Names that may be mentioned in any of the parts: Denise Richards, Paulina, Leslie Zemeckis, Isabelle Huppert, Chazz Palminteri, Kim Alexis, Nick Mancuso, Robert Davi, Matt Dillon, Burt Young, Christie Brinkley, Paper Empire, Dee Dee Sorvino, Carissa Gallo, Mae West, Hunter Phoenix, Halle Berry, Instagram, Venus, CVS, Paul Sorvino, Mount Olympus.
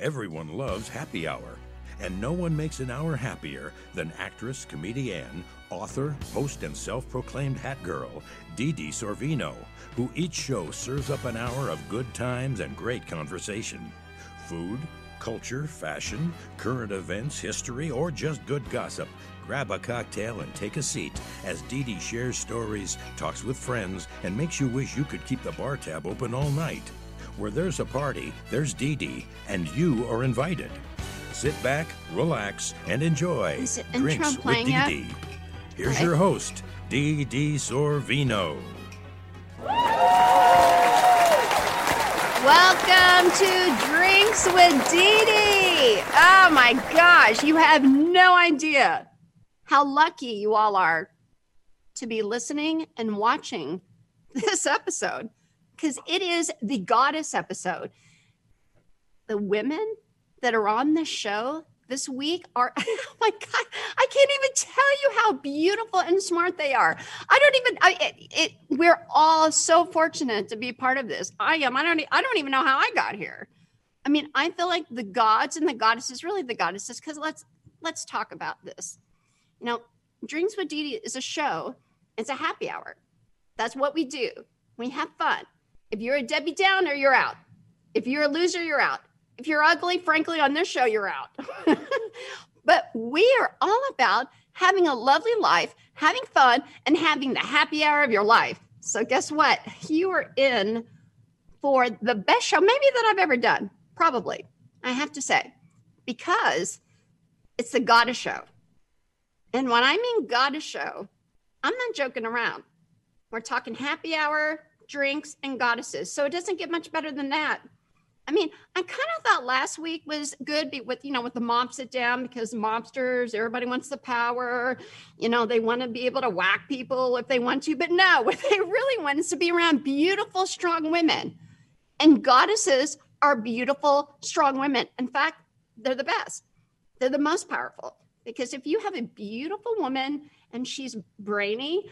Everyone loves happy hour, and no one makes an hour happier than actress, comedienne, author, host, and self-proclaimed hat girl, Dee Dee Sorvino, who each show serves up an hour of good times and great conversation. Food, culture, fashion, current events, history, or just good gossip. Grab a cocktail and take a seat as Dee Dee shares stories, talks with friends, and makes you wish you could keep the bar tab open all night. Where there's a party, there's Dee Dee, and you are invited. Sit back, relax, and enjoy Drinks with DD. Here's your host, Dee Dee Sorvino. Welcome to Drinks with DD. Oh my gosh, you have no idea how lucky you all are to be listening and watching this episode, because it is the goddess episode. The women that are on this show this week are, oh my God, I can't even tell you how beautiful and smart they are. We're all so fortunate to be part of this. I don't even know how I got here. I mean, I feel like the gods and the goddesses, really the goddesses, because let's talk about this. You know, Drinks with DD is a show. It's a happy hour. That's what we do. We have fun. If you're a Debbie Downer, you're out. If you're a loser, you're out. If you're ugly, frankly, on this show, you're out. But we are all about having a lovely life, having fun, and having the happy hour of your life. So guess what? You are in for the best show maybe that I've ever done, probably, I have to say, because it's the goddess show. And when I mean goddess show, I'm not joking around. We're talking happy hour, drinks, and goddesses. So it doesn't get much better than that. I mean, I kind of thought last week was good with the mom sit down, because mobsters, everybody wants the power. You know, they want to be able to whack people if they want to. But no, what they really want is to be around beautiful, strong women. And goddesses are beautiful, strong women. In fact, they're the best. They're the most powerful. Because if you have a beautiful woman and she's brainy,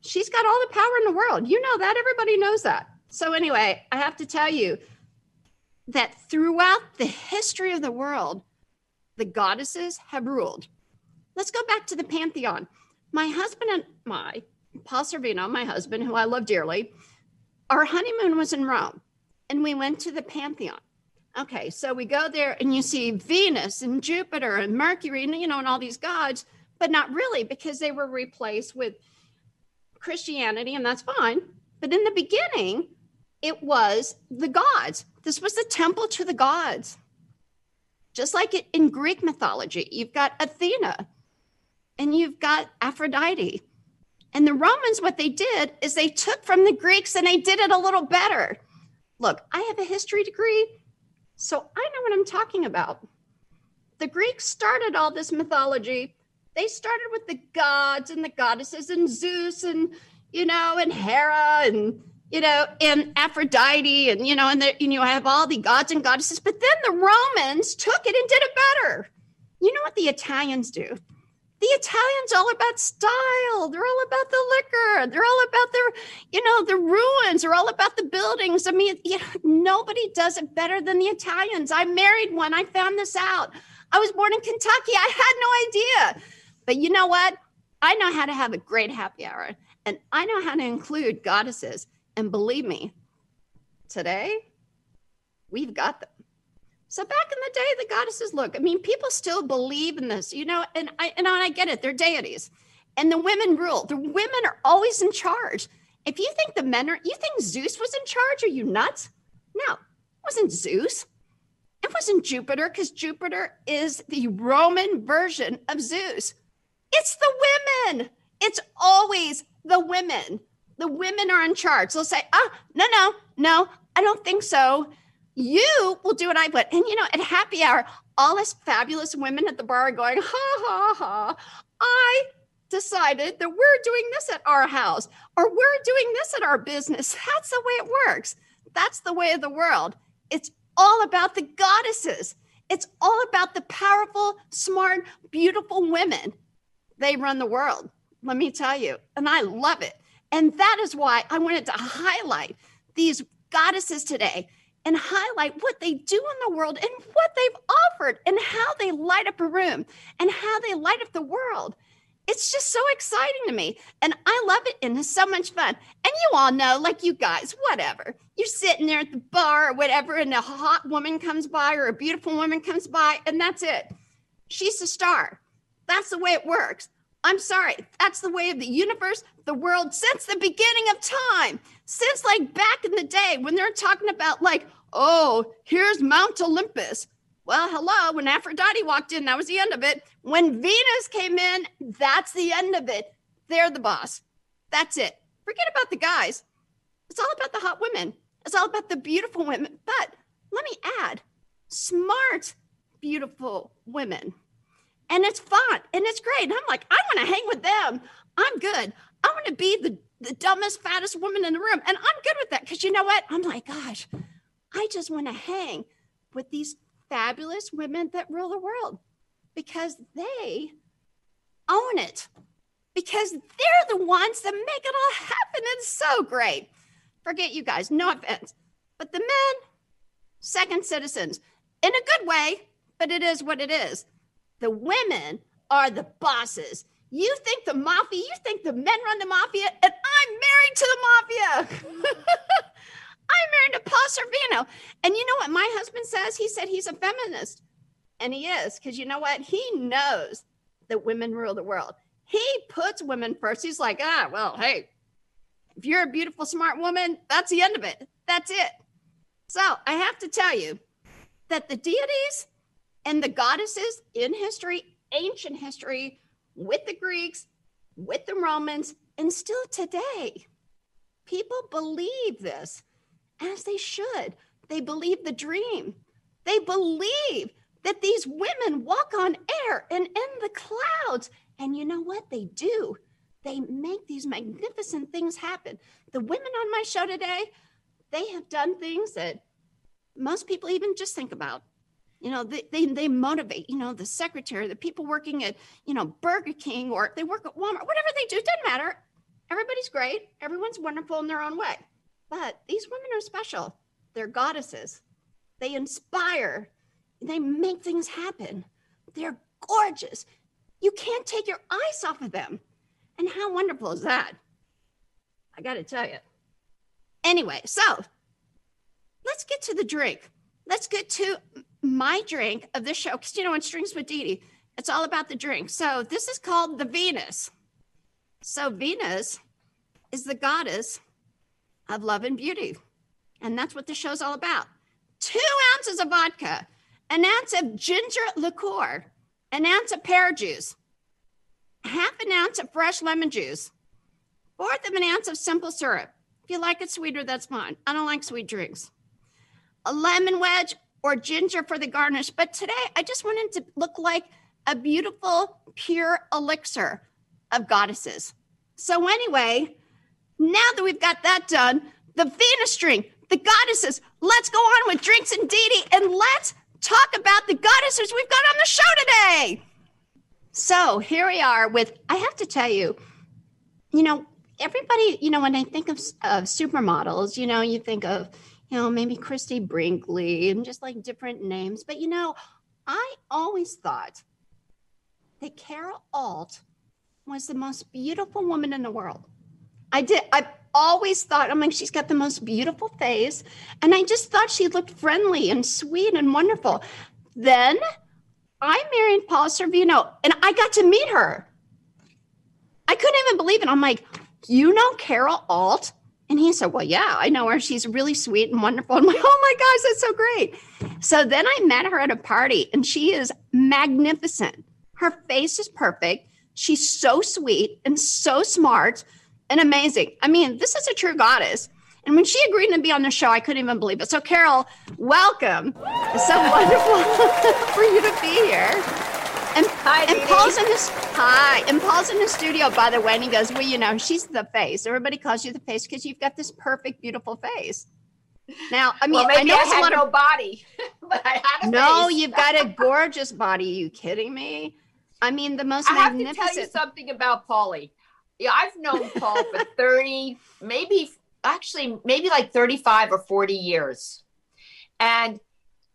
she's got all the power in the world. You know that. Everybody knows that. So anyway, I have to tell you that throughout the history of the world, the goddesses have ruled. Let's go back to the Pantheon. Paul Sorvino, my husband, who I love dearly, our honeymoon was in Rome, and we went to the Pantheon. Okay, so we go there, and you see Venus and Jupiter and Mercury, and all these gods, but not really, because they were replaced with Christianity, and that's fine. But in the beginning, it was the gods. This was the temple to the gods. Just like in Greek mythology, you've got Athena and you've got Aphrodite. And the Romans, what they did is they took from the Greeks and they did it a little better. Look, I have a history degree, so I know what I'm talking about. The Greeks started all this mythology. They started with the gods and the goddesses and Zeus and Hera and Aphrodite, and I have all the gods and goddesses, but then the Romans took it and did it better. You know what the Italians do? The Italians are all about style. They're all about the liquor. They're all about the ruins. They're all about the buildings. I mean, nobody does it better than the Italians. I married one. I found this out. I was born in Kentucky. I had no idea. But you know what? I know how to have a great happy hour, and I know how to include goddesses. And believe me, today, we've got them. So back in the day, the goddesses, look, I mean, people still believe in this, and I get it. They're deities. And the women rule. The women are always in charge. If you think you think Zeus was in charge? Are you nuts? No, it wasn't Zeus. It wasn't Jupiter, because Jupiter is the Roman version of Zeus. It's the women. It's always the women. The women are in charge. They'll say, no, I don't think so. You will do what I would. And, you know, at happy hour, all us fabulous women at the bar are going, ha, ha, ha. I decided that we're doing this at our house or we're doing this at our business. That's the way it works. That's the way of the world. It's all about the goddesses. It's all about the powerful, smart, beautiful women. They run the world, let me tell you. And I love it. And that is why I wanted to highlight these goddesses today and highlight what they do in the world and what they've offered and how they light up a room and how they light up the world. It's just so exciting to me. And I love it. And it's so much fun. And you all know, like you guys, whatever, you're sitting there at the bar or whatever, and a hot woman comes by or a beautiful woman comes by, and that's it. She's the star. That's the way it works. I'm sorry. That's the way of the universe, the world, since the beginning of time, since like back in the day when they're talking about like, oh, here's Mount Olympus. Well, hello, when Aphrodite walked in, that was the end of it. When Venus came in, that's the end of it. They're the boss. That's it. Forget about the guys. It's all about the hot women. It's all about the beautiful women. But let me add, smart, beautiful women. And it's fun and it's great. And I'm like, I want to hang with them. I'm good. I want to be the dumbest, fattest woman in the room. And I'm good with that because you know what? I'm like, gosh, I just want to hang with these fabulous women that rule the world because they own it, because they're the ones that make it all happen. It's so great. Forget you guys, no offense, but the men, second citizens in a good way, but it is what it is. The women are the bosses. You think the mafia, you think the men run the mafia, and I'm married to the mafia. I'm married to Paul Sorvino. And you know what my husband says? He said he's a feminist. And he is, because you know what? He knows that women rule the world. He puts women first. He's like, well, hey, if you're a beautiful, smart woman, that's the end of it. That's it. So I have to tell you that the deities and the goddesses in history, ancient history, with the Greeks, with the Romans, and still today, people believe this. As they should. They believe the dream. They believe that these women walk on air and in the clouds. And you know what they do? They make these magnificent things happen. The women on my show today, they have done things that most people even just think about. You know, they motivate, you know, the secretary, the people working at, you know, Burger King, or they work at Walmart, whatever they do, doesn't matter. Everybody's great. Everyone's wonderful in their own way. But these women are special. They're goddesses. They inspire. They make things happen. They're gorgeous. You can't take your eyes off of them. And how wonderful is that? I got to tell you. Anyway, so let's get to the drink. Let's get to my drink of this show. Because, you know, in Drinks with DD, it's all about the drink. So this is called the Venus. So Venus is the goddess of love and beauty. And that's what the show's all about. 2 ounces of vodka, an ounce of ginger liqueur, an ounce of pear juice, half an ounce of fresh lemon juice, fourth of an ounce of simple syrup. If you like it sweeter, that's fine. I don't like sweet drinks. A lemon wedge or ginger for the garnish. But today I just wanted to look like a beautiful, pure elixir of goddesses. So anyway, now that we've got that done, the Venus drink, the goddesses, let's go on with Drinks and DD and let's talk about the goddesses we've got on the show today. So here we are with, I have to tell you, you know, everybody, you know, when I think of supermodels, you know, you think of, you know, maybe Christie Brinkley and just like different names. But, you know, I always thought that Carol Alt was the most beautiful woman in the world. I've always thought, I'm like, she's got the most beautiful face. And I just thought she looked friendly and sweet and wonderful. Then I married Paul Sorvino and I got to meet her. I couldn't even believe it. I'm like, you know Carol Alt? And he said, well, yeah, I know her. She's really sweet and wonderful. I'm like, oh my gosh, that's so great. So then I met her at a party and she is magnificent. Her face is perfect. She's so sweet and so smart. And amazing. I mean, this is a true goddess. And when she agreed to be on the show, I couldn't even believe it. So Carol, welcome. It's so wonderful for you to be here. And, Paul's in the studio, by the way, and he goes, well, you know, she's the face. Everybody calls you the face because you've got this perfect, beautiful face. Now, I mean, well, I know I had no body, but I had a face. You've got a gorgeous body. Are you kidding me? I mean, the most magnificent. I have to tell you something about Paulie. Yeah, I've known Paul for 30, maybe like 35 or 40 years. And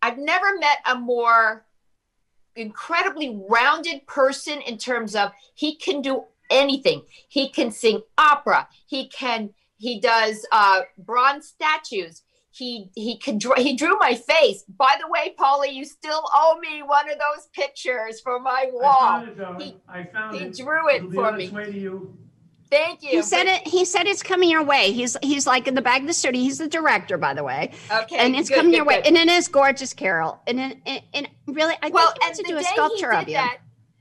I've never met a more incredibly rounded person in terms of he can do anything. He can sing opera. He does bronze statues. He drew my face. By the way, Paulie, you still owe me one of those pictures for my wall. I found it. He drew it for me. Way to you. Thank you. He said it's coming your way. He's like in the back of the studio. He's the director, by the way. Okay. And it's coming your way. And it is gorgeous, Carol. And really, I think he wants to do a sculpture of you.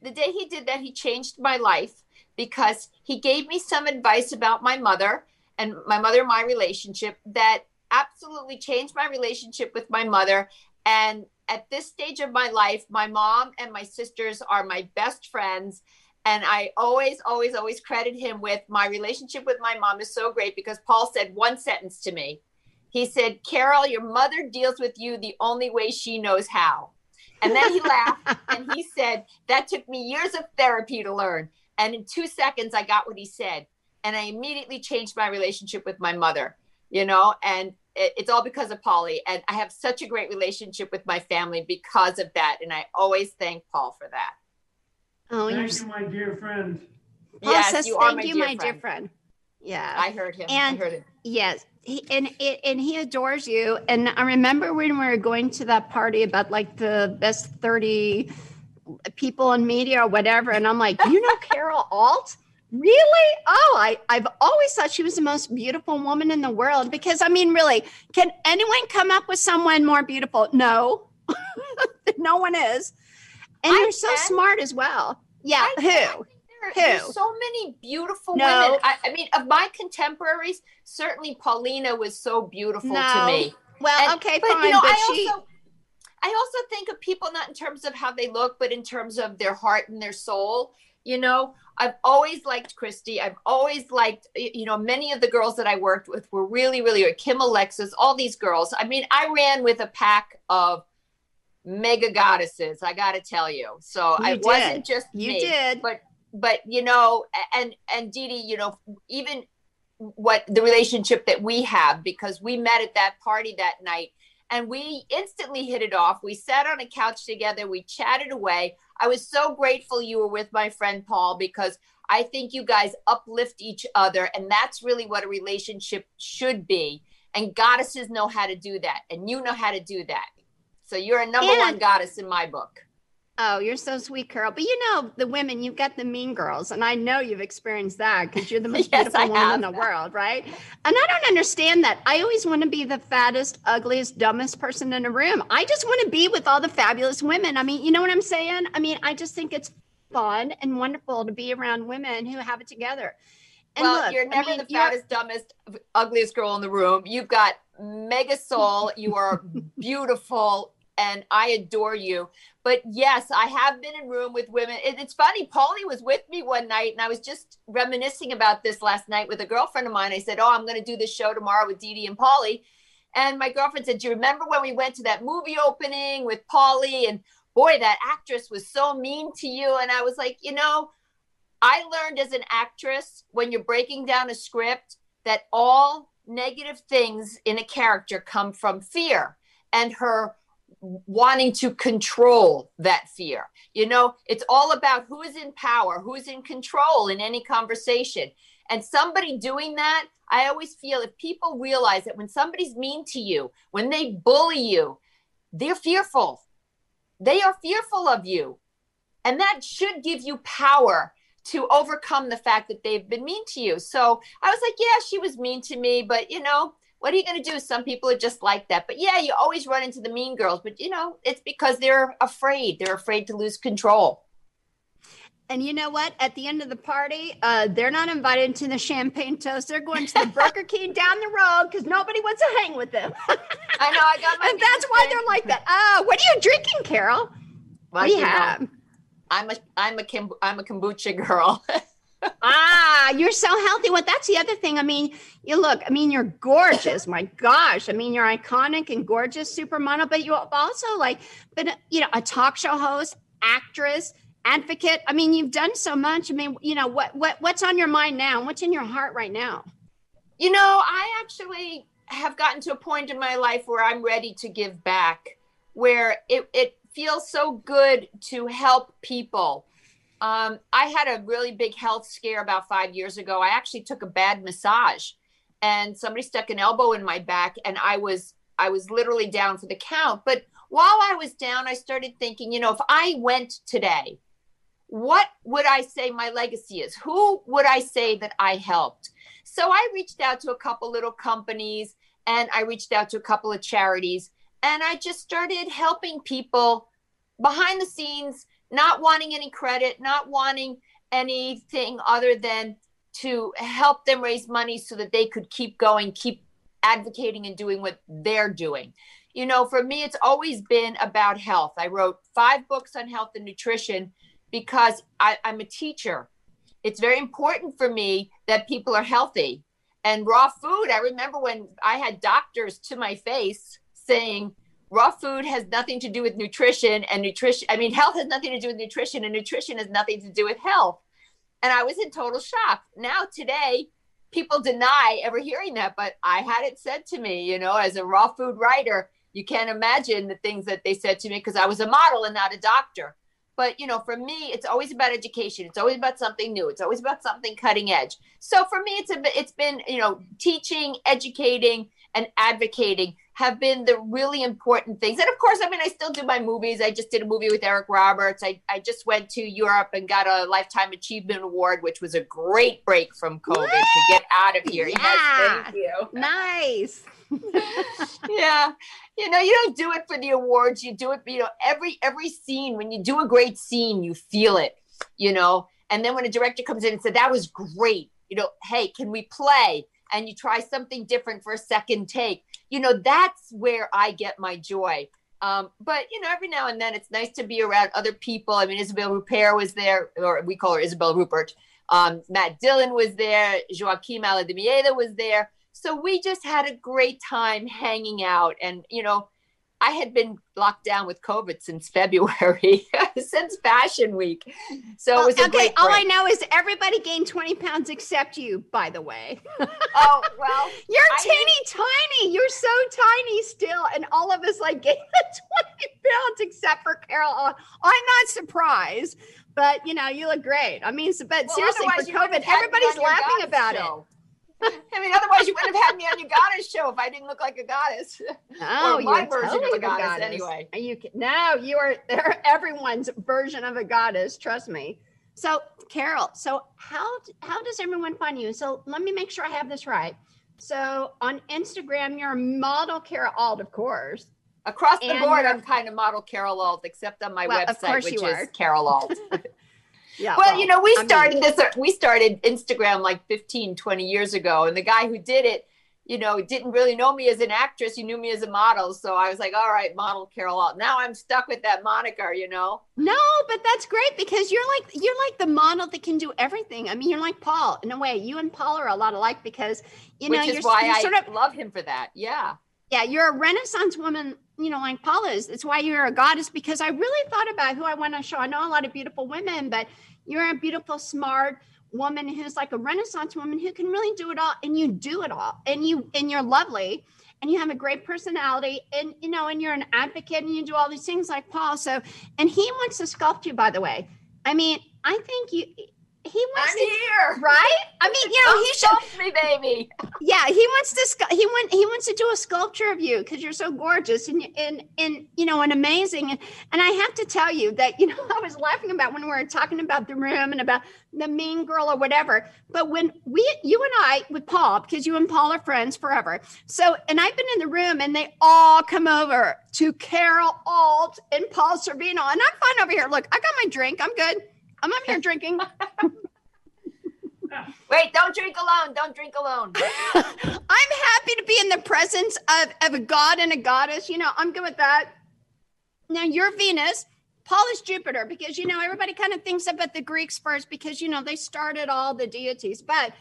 The day he did that, he changed my life because he gave me some advice about my mother and my relationship that absolutely changed my relationship with my mother. And at this stage of my life, my mom and my sisters are my best friends. And I always, always, always credit him with my relationship with my mom is so great because Paul said one sentence to me. He said, Carol, your mother deals with you the only way she knows how. And then he laughed and he said, that took me years of therapy to learn. And in 2 seconds, I got what he said. And I immediately changed my relationship with my mother, you know, and it's all because of Paulie. And I have such a great relationship with my family because of that. And I always thank Paul for that. Oh, thank you, my dear friend. Paul says, thank you, my dear friend. Yeah, I heard him. And I heard it. Yes, he adores you. And I remember when we were going to that party about like the best 30 people in media or whatever, and I'm like, you know, Carol Alt. Really? Oh, I've always thought she was the most beautiful woman in the world because, I mean, really, can anyone come up with someone more beautiful? No, no one is. And you're so smart as well. Yeah. There's so many beautiful women. I mean, of my contemporaries, certainly Paulina was so beautiful to me. Well, fine. You know, I also think of people not in terms of how they look, but in terms of their heart and their soul. You know, I've always liked Christy. I've always liked, you know, many of the girls that I worked with were really, really, Kim Alexis, all these girls. I mean, I ran with a pack of mega goddesses, I got to tell you. So I wasn't just me. You did. But you know, and Didi, you know, even what the relationship that we have, because we met at that party that night and we instantly hit it off. We sat on a couch together. We chatted away. I was so grateful you were with my friend Paul because I think you guys uplift each other. And that's really what a relationship should be. And goddesses know how to do that. And you know how to do that. So you're a number one goddess in my book. Oh, you're so sweet, Carol. But you know, the women, you've got the mean girls. And I know you've experienced that because you're the most beautiful woman in the world, right? And I don't understand that. I always want to be the fattest, ugliest, dumbest person in a room. I just want to be with all the fabulous women. I mean, you know what I'm saying? I mean, I just think it's fun and wonderful to be around women who have it together. And you're never the fattest, dumbest, ugliest girl in the room. You've got mega soul. You are beautiful. And I adore you. But yes, I have been in room with women. It's funny, Paulie was with me one night and I was just reminiscing about this last night with a girlfriend of mine. I said, I'm going to do this show tomorrow with Didi and Paulie. And my girlfriend said, do you remember when we went to that movie opening with Paulie? And boy, that actress was so mean to you. And I was like, you know, I learned as an actress when you're breaking down a script that all negative things in a character come from fear and her wanting to control that fear. You know, it's all about who is in power, who is in control in any conversation. And somebody doing that, I always feel if people realize that when somebody's mean to you, when they bully you, they're fearful. They are fearful of you. And that should give you power to overcome the fact that they've been mean to you. So I was like, yeah, she was mean to me, but you know, what are you going to do? Some people are just like that. But yeah, you always run into the mean girls. But, you know, it's because they're afraid. They're afraid to lose control. And you know what? At the end of the party, they're not invited to the champagne toast. They're going to the Burger King down the road because nobody wants to hang with them. I know. I got my. And that's why they're like that. What are you drinking, Carol? Well, we have. Know, I'm a kombucha girl. Ah, you're so healthy. Well, that's the other thing. I mean, you look. I mean, you're gorgeous. My gosh. I mean, you're iconic and gorgeous, supermodel. But you've also like been, you know, a talk show host, actress. Advocate. I mean, you've done so much. I mean, you know, what's on your mind now? What's in your heart right now? You know, I actually have gotten to a point in my life where I'm ready to give back, where it feels so good to help people. I had a really big health scare about 5 years ago. I actually took a bad massage and somebody stuck an elbow in my back and I was literally down for the count. But while I was down, I started thinking, you know, if I went today, what would I say my legacy is? Who would I say that I helped? So I reached out to a couple little companies and I reached out to a couple of charities and I just started helping people behind the scenes, not wanting any credit, not wanting anything other than to help them raise money so that they could keep going, keep advocating and doing what they're doing. You know, for me, it's always been about health. I wrote 5 books on health and nutrition. Because I'm a teacher. It's very important for me that people are healthy. And raw food, I remember when I had doctors to my face saying, raw food has nothing to do with nutrition and nutrition. I mean, health has nothing to do with nutrition and nutrition has nothing to do with health. And I was in total shock. Now today, people deny ever hearing that, but I had it said to me, you know, as a raw food writer, you can't imagine the things that they said to me because I was a model and not a doctor. But, you know, for me, it's always about education. It's always about something new. It's always about something cutting edge. So for me, it's been, you know, teaching, educating, and advocating have been the really important things. And of course, I mean, I still do my movies. I just did a movie with Eric Roberts. I just went to Europe and got a Lifetime Achievement Award, which was a great break from COVID to get out of here. Yeah. Yes, thank you. Nice. Yeah. You know, you don't do it for the awards. You do it, you know, every scene, when you do a great scene, you feel it, you know, and then when a director comes in and said, that was great, you know, hey, can we play? And you try something different for a second take. You know, that's where I get my joy. But, you know, every now and then it's nice to be around other people. I mean, Isabelle Huppert was there, or we call her Isabelle Huppert. Matt Dillon was there. Joaquim Aladimieda was there. So we just had a great time hanging out. And, you know, I had been locked down with COVID since February, since Fashion Week. So it was a great break. All I know is everybody gained 20 pounds except you, by the way. Oh, well. You're tiny. You're so tiny still. And all of us, like, gained the 20 pounds except for Carol. I'm not surprised. But, you know, you look great. I mean, but well, seriously, for COVID, everybody's laughing about it. I mean, otherwise you wouldn't have had me on your goddess show if I didn't look like a goddess. No, or my version totally of a goddess. Anyway. You are everyone's version of a goddess. Trust me. So, Carol, so how does everyone find you? So let me make sure I have this right. So on Instagram, you're model Carol Alt, of course. Across the board, I'm kind of model Carol Alt, except on my website, which is Carol Alt. Yeah, well, you know, we started Instagram like 15, 20 years ago. And the guy who did it, you know, didn't really know me as an actress. He knew me as a model. So I was like, all right, model Carol Alt. Now I'm stuck with that moniker, you know? No, but that's great because you're like the model that can do everything. I mean, you're like Paul in a way. You and Paul are a lot alike because, you know, I love him for that. Yeah. Yeah. You're a Renaissance woman, you know, like Paula is. That's why you're a goddess, because I really thought about who I want to show. I know a lot of beautiful women, but you're a beautiful, smart woman who's like a Renaissance woman who can really do it all. And you do it all. And you're lovely and you have a great personality and, you know, and you're an advocate and you do all these things like Paul. So, and he wants to sculpt you, by the way. I mean, I think you... He wants to, right? I mean, you know, he sculpts me, baby. Yeah, he wants to do a sculpture of you because you're so gorgeous and you know and amazing. And I have to tell you that, you know, I was laughing about when we were talking about the room and about the mean girl or whatever. But when you and I with Paul, because you and Paul are friends forever. So, and I've been in the room and they all come over to Carol Alt and Paul Sorvino, and I'm fine over here. Look, I got my drink. I'm good. I'm up here drinking. Wait, don't drink alone. Don't drink alone. I'm happy to be in the presence of a god and a goddess. You know, I'm good with that. Now you're Venus. Paul is Jupiter because, you know, everybody kind of thinks about the Greeks first because, you know, they started all the deities. But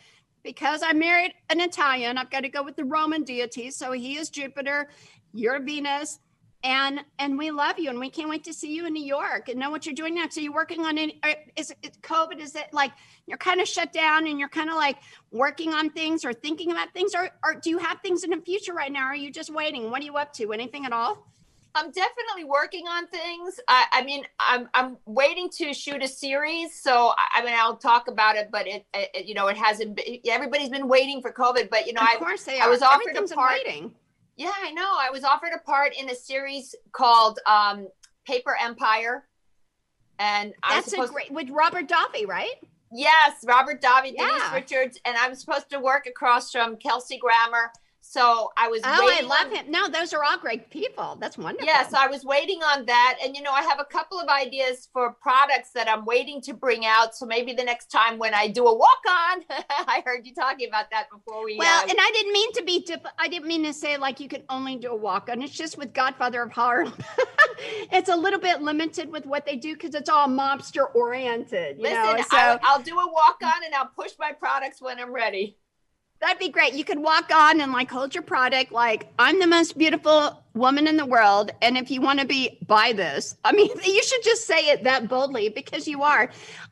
because I married an Italian, I've got to go with the Roman deities. So he is Jupiter. You're Venus. And we love you, and we can't wait to see you in New York and know what you're doing next. Are you working on any? Is it COVID? Is it like you're kind of shut down and you're kind of like working on things or thinking about things, or do you have things in the future right now? Or are you just waiting? What are you up to? Anything at all? I'm definitely working on things. I'm waiting to shoot a series, so I'll talk about it, but it you know, it hasn't been, everybody's been waiting for COVID, but you know, of course they are. I was offered a part. Yeah, I know. I was offered a part in a series called Paper Empire, and with Robert Davi, right? Yes, Robert Davi, yeah. Denise Richards, and I'm supposed to work across from Kelsey Grammer. So I was. Oh, I love him. No, those are all great people. That's wonderful. Yes, I was waiting on that, and you know, I have a couple of ideas for products that I'm waiting to bring out. So maybe the next time when I do a walk-on, I heard you talking about that before we. Well, and I didn't mean to be. I didn't mean to say like you can only do a walk-on. It's just with Godfather of Harlem, it's a little bit limited with what they do because it's all mobster oriented. Listen, so I'll do a walk-on and I'll push my products when I'm ready. That'd be great. You could walk on and like hold your product like I'm the most beautiful woman in the world. And if you want to be buy this, I mean, you should just say it that boldly because you are.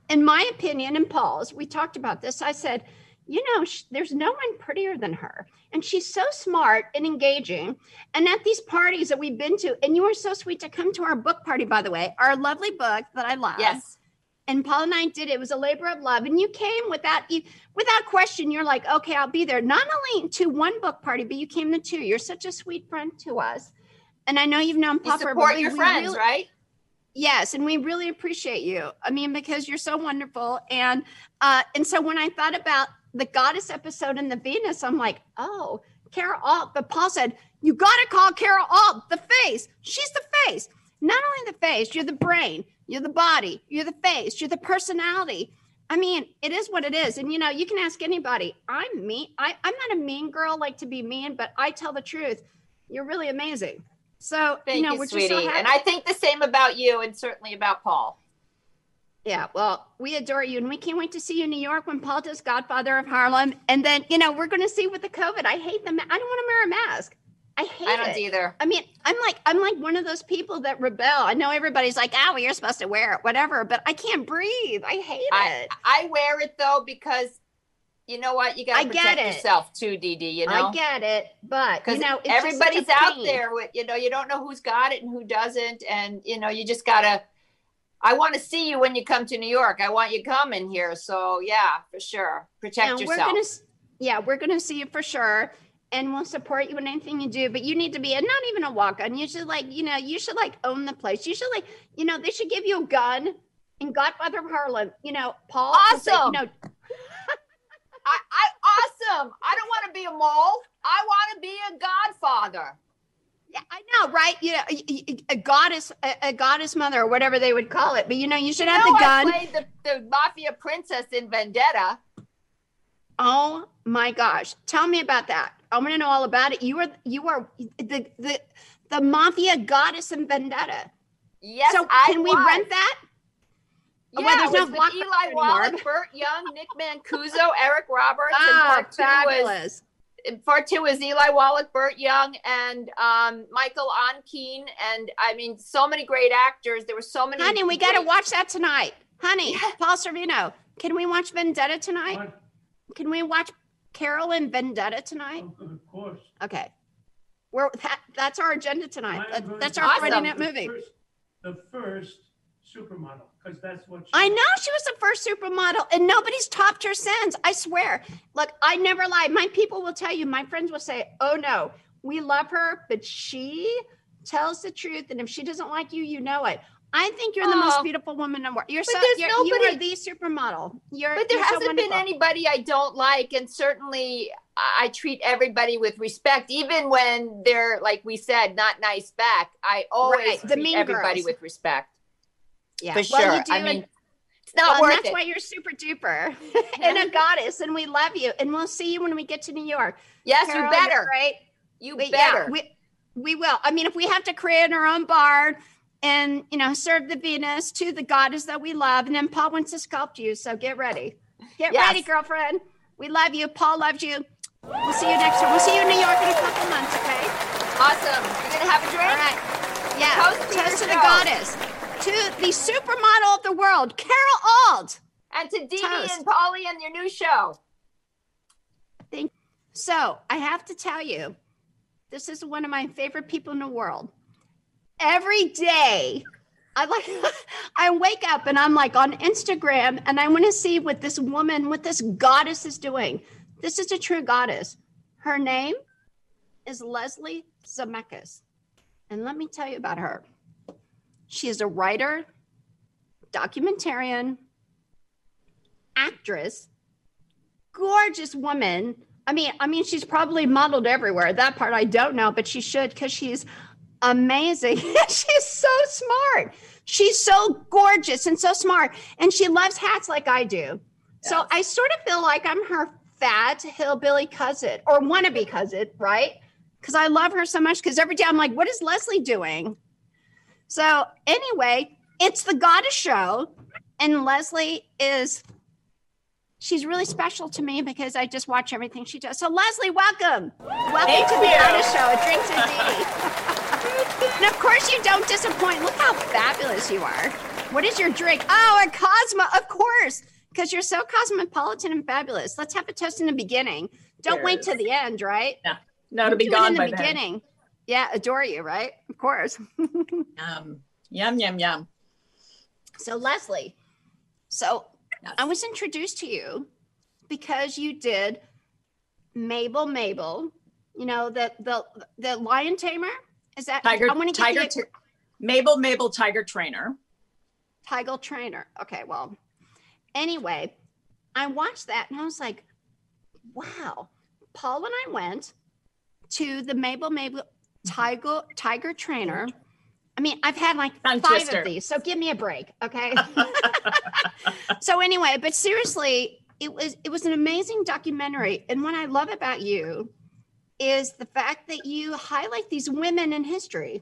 In my opinion, and Paul's, we talked about this. I said, you know, there's no one prettier than her. And she's so smart and engaging. And at these parties that we've been to, and you were so sweet to come to our book party, by the way, our lovely book that I love. Yes. And Paul and I did it. It was a labor of love. And you came without question. You're like, okay, I'll be there. Not only to one book party, but you came to two. You're such a sweet friend to us. And I know you've known Paul for a while. You support your friends, really, right? Yes. And we really appreciate you. I mean, because you're so wonderful. And so when I thought about the goddess episode and the Venus, I'm like, oh, Carol Alt. But Paul said, you got to call Carol Alt the face. She's the face. Not only the face, you're the brain. You're the body, you're the face, you're the personality. I mean, it is what it is. And, you know, you can ask anybody. I'm mean. I'm not a mean girl, like to be mean, but I tell the truth. You're really amazing. So, we're sweetie. Just so happy. And I think the same about you and certainly about Paul. Yeah, well, we adore you. And we can't wait to see you in New York when Paul does Godfather of Harlem. And then, you know, we're going to see with the COVID. I hate them. I don't want to wear a mask. I don't either. I mean, I'm like one of those people that rebel. I know everybody's like, oh, well, you're supposed to wear it, whatever, but I can't breathe. I hate it. I wear it though, because you know what? You got to protect yourself too, DD, you know? I get it, but you know, everybody's out there with, you know, you don't know who's got it and who doesn't. And you know, you just gotta, I want to see you when you come to New York. I want you coming here. So yeah, for sure. Protect yourself. We're going to see you for sure. And we'll support you in anything you do, but you need to be, and not even a walk-on. You should like own the place. You should like, you know, they should give you a gun in Godfather of Harlem. You know, Paul. Awesome. Like, I awesome. I don't want to be a mole. I want to be a godfather. Yeah, I know, right? Yeah, a goddess mother or whatever they would call it. But you know, you should have the gun. I played the mafia princess in Vendetta. Oh my gosh! Tell me about that. I want to know all about it. You are the mafia goddess in Vendetta. Yes, so can we rent that? Yeah, well, there's no with Eli Wallach, Burt Young, Nick Mancuso, Eric Roberts. Oh, and fabulous. Part two is Eli Wallach, Burt Young, and Michael Ankeen. And I mean, so many great actors. There were so many. Honey, we got to watch that tonight. Honey, yes. Paul Sorvino, can we watch Vendetta tonight? What? Can we watch Carol and Vendetta tonight? Oh, of course. Okay. That's our agenda tonight. That's our Friday night movie. The first supermodel, because that's what I know. She was the first supermodel, and nobody's topped her since. I swear. Look, I never lie. My people will tell you, my friends will say, oh no, we love her, but she tells the truth. And if she doesn't like you, you know it. I think you're the most beautiful woman in the world. You are the supermodel. But there hasn't been anybody I don't like. And certainly I treat everybody with respect, even when they're, like we said, not nice back. I always treat everybody with respect. Yeah, for sure. I mean, That's why you're super duper and a goddess, and we love you, and we'll see you when we get to New York. Yes, Carol, you better. Right? You but better. Yeah, we will. I mean, if we have to create our own bar and, you know, serve the Venus to the goddess that we love, and then Paul wants to sculpt you, so get ready. Get ready, girlfriend. We love you. Paul loves you. We'll see you next time. We'll see you in New York in a couple months, okay? Awesome. You're going to have a drink? All right. Yeah. Toast to the goddess. To the supermodel of the world, Carol Alt. And to Dee Dee and Polly and your new show. Thank you. So I have to tell you, this is one of my favorite people in the world. Every day, I wake up and I'm like on Instagram and I want to see what this woman, what this goddess is doing. This is a true goddess. Her name is Leslie Zemeckis. And let me tell you about her. She is a writer, documentarian, actress, gorgeous woman. I mean, she's probably modeled everywhere. That part I don't know, but she should, because she's amazing. She's so smart. She's so gorgeous and so smart. And she loves hats like I do. Yes. So I sort of feel like I'm her fat hillbilly cousin or wannabe cousin, right? Because I love her so much, because every day I'm like, what is Leslie doing? So anyway, it's the Goddess Show, and Leslie she's really special to me because I just watch everything she does. So Leslie, welcome. Welcome to the Goddess Show at Drinks with DD. And of course you don't disappoint. Look how fabulous you are. What is your drink? Oh, a Cosmo, of course, because you're so cosmopolitan and fabulous. Let's have a toast in the beginning. Don't wait till the end, right? Yeah, no, it'll be gone by the beginning. Yeah, adore you, right? Of course. Yum, yum, yum. So Leslie, yes. I was introduced to you because you did Mabel, you know, the lion tamer? Is that Mabel, tiger trainer. Tiger trainer. Okay, well, anyway, I watched that and I was like, wow. Paul and I went to the Mabel tiger trainer. I mean, I've had like five of these, so give me a break, okay? So anyway, but seriously, it was an amazing documentary. And what I love about you is the fact that you highlight these women in history,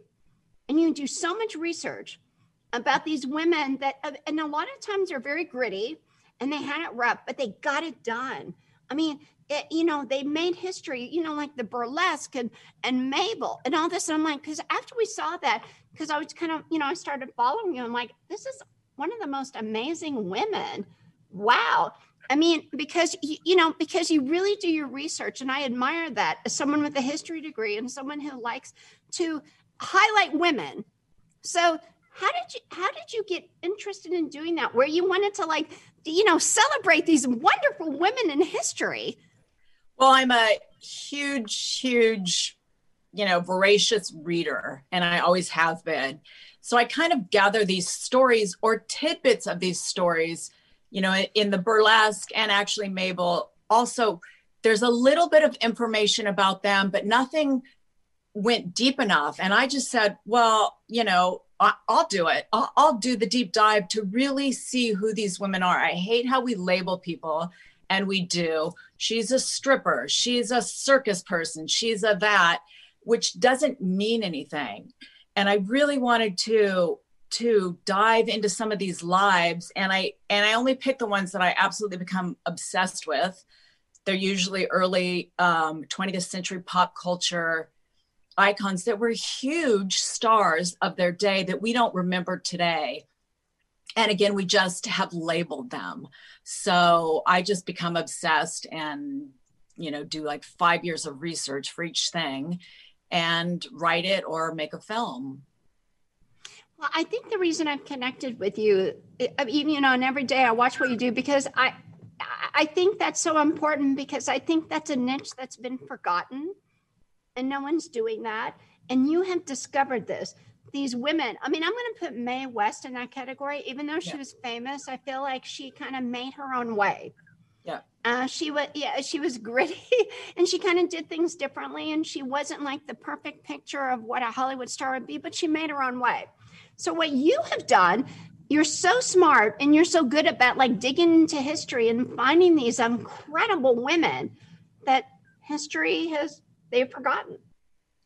and you do so much research about these women that, and a lot of times they're very gritty and they had it rough, but they got it done. I mean, you know, they made history, you know, like the burlesque and Mabel and all this. And I'm like, because after we saw that, because I was kind of, you know, I started following you. I'm like, this is one of the most amazing women. Wow. I mean, because, you know, because you really do your research. And I admire that as someone with a history degree and someone who likes to highlight women. So how did you get interested in doing that, where you wanted to, like, you know, celebrate these wonderful women in history? Well, I'm a huge, you know, voracious reader, and I always have been. So I kind of gather these stories or tidbits of these stories, you know, in the burlesque and actually Mabel. Also, there's a little bit of information about them, but nothing went deep enough. And I just said, well, you know, I'll do it. I'll do the deep dive to really see who these women are. I hate how we label people. And we do. She's a stripper. She's a circus person. She's a that, which doesn't mean anything. And I really wanted to dive into some of these lives. And I only picked the ones that I absolutely become obsessed with. They're usually early 20th century pop culture icons that were huge stars of their day that we don't remember today. And again, we just have labeled them. So I just become obsessed and, you know, do like 5 years of research for each thing and write it or make a film. Well, I think the reason I've connected with you, even, you know, and every day I watch what you do, because I think that's so important, because I think that's a niche that's been forgotten and no one's doing that. And you have discovered this. These women, I mean, I'm going to put Mae West in that category, even though she was famous. I feel like she kind of made her own way. Yeah. She was gritty, and she kind of did things differently. And she wasn't like the perfect picture of what a Hollywood star would be, but she made her own way. So what you have done You're so smart and you're so good about like digging into history and finding these incredible women that history has, they've forgotten.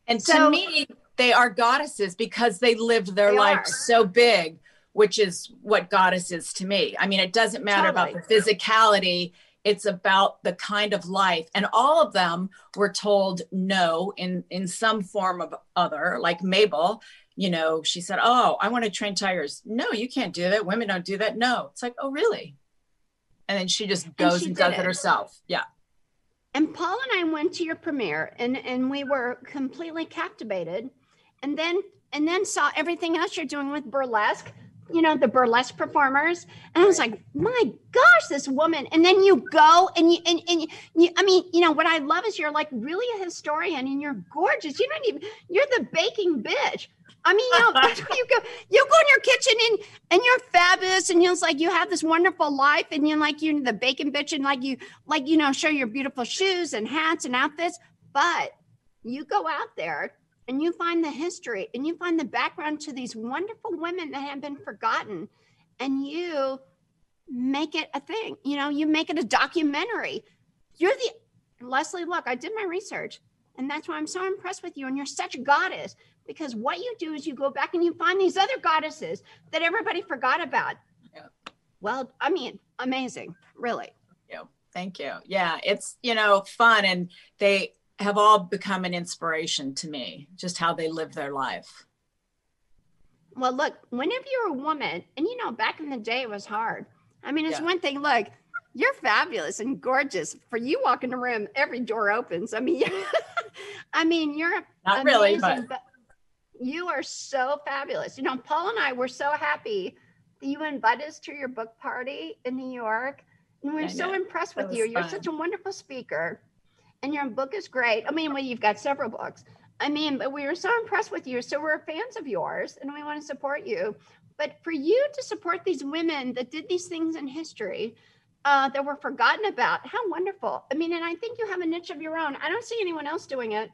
And so, to me, they are goddesses because they lived their life so big, which is what goddess is to me. I mean, it doesn't matter about the physicality. It's about the kind of life. And all of them were told no in some form of other, like Mabel, you know, she said, oh, I want to train tigers. No, you can't do that. Women don't do that. No. It's like, oh, really? And then she just goes and does it herself. Yeah. And Paul and I went to your premiere and we were completely captivated and then saw everything else you're doing with burlesque, you know, the burlesque performers. And I was like, my gosh, this woman. And then you go and you, I mean, you know, what I love is you're like really a historian and you're gorgeous. You don't even, you're the baking bitch. I mean, you know, that's where you go in your kitchen and you're fabulous. And you know, it's like, you have this wonderful life and you're like, you're the baking bitch and like, you know, show your beautiful shoes and hats and outfits, but you go out there and you find the history and you find the background to these wonderful women that have been forgotten and you make it a thing, you know, you make it a documentary. You're the Leslie, look, I did my research and that's why I'm so impressed with you. And you're such a goddess because what you do is you go back and you find these other goddesses that everybody forgot about. Yeah. Well, I mean, amazing, really. Thank you. Thank you. Yeah, it's, you know, fun. And they have all become an inspiration to me, just how they live their life. Well, look, whenever you're a woman, and you know, back in the day, it was hard. I mean, it's one thing, look, you're fabulous and gorgeous. For you walk in the room, every door opens. I mean, you're not amazing, really, but you are so fabulous. You know, Paul and I were so happy that you invited us to your book party in New York. And we're so impressed with you. Fun. You're such a wonderful speaker. And your book is great. I mean, well, you've got several books. I mean, but we were so impressed with you. So we're fans of yours and we want to support you. But for you to support these women that did these things in history that were forgotten about, how wonderful. I mean, and I think you have a niche of your own. I don't see anyone else doing it.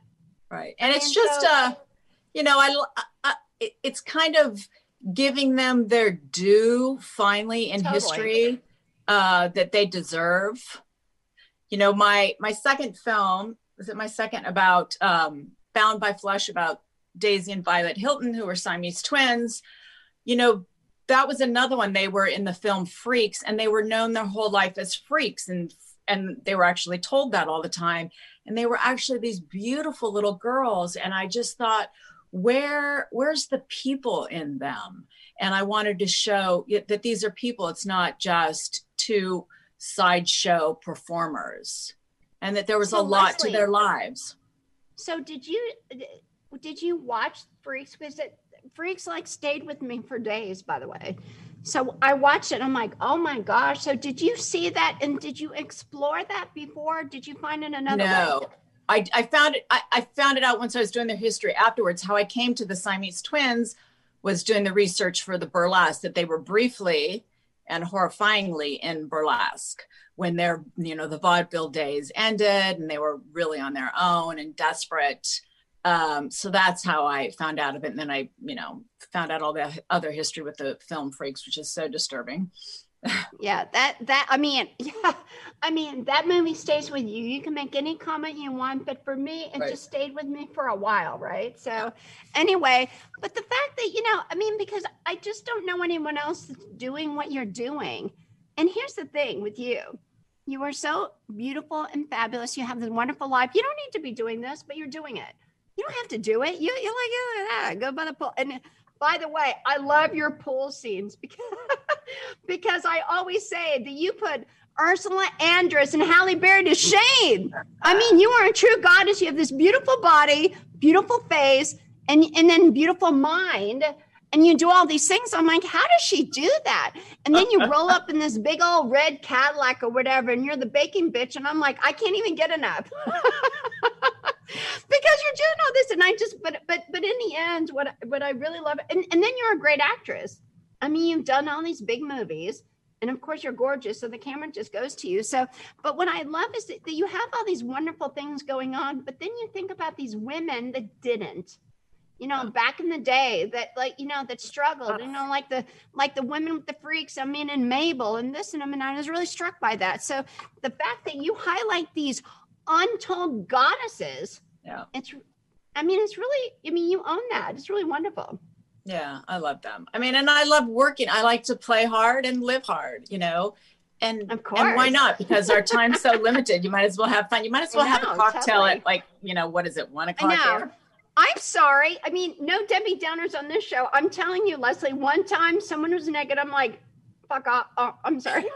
Right. And it's just, you know, it's kind of giving them their due finally in history that they deserve. You know, my second film, about Bound by Flesh, about Daisy and Violet Hilton, who were Siamese twins. You know, that was another one. They were in the film Freaks and they were known their whole life as freaks. And they were actually told that all the time. And they were actually these beautiful little girls. And I just thought, where's the people in them? And I wanted to show that these are people. It's not just two sideshow performers and that there was a lot to their lives. So did you watch Freaks? Was it Freaks like stayed with me for days, by the way. So I watched it. I'm like, oh my gosh. So did you see that? And did you explore that before? Did you find it another way? I found it out once I was doing their history afterwards. How I came to the Siamese twins was doing the research for the burlesque that they were briefly and horrifyingly in burlesque when their, you know, the vaudeville days ended and they were really on their own and desperate. So that's how I found out of it. And then I, you know, found out all the other history with the film Freaks, which is so disturbing. Yeah. I mean, that movie stays with you. You can make any comment you want, but for me, it just stayed with me for a while. Right. So anyway, but the fact that, you know, I mean, because I just don't know anyone else that's doing what you're doing. And here's the thing with you, you are so beautiful and fabulous. You have this wonderful life. You don't need to be doing this, but you're doing it. You don't have to do it. You're like, go by the pool. And by the way, I love your pool scenes because I always say that you put Ursula Andress and Halle Berry to shame. I mean, you are a true goddess. You have this beautiful body, beautiful face, and then beautiful mind. And you do all these things. I'm like, how does she do that? And then you roll up in this big old red Cadillac or whatever, and you're the baking bitch. And I'm like, I can't even get enough. Because you're doing all this, and I just, but in the end, what I really love, and then you're a great actress. I mean, you've done all these big movies, and of course you're gorgeous, so the camera just goes to you. So, but what I love is that you have all these wonderful things going on, but then you think about these women that didn't. you know, back in the day that, like, you know, that struggled, you know, like the women with the freaks, I mean, and Mabel and this and I mean, I was really struck by that. So the fact that you highlight these untold goddesses, yeah, it's, I mean, it's really, I mean, you own that. It's really wonderful. Yeah, I love them. I mean, and I love working. I like to play hard and live hard, you know, and of course, and why not? Because our time's so limited. You might as well have fun. You might as well have a cocktail at, like, you know, what is it, 1 o'clock? I'm sorry. I mean, no Debbie Downers on this show. I'm telling you, Leslie, one time someone was naked. I'm like, fuck off. Oh, I'm sorry.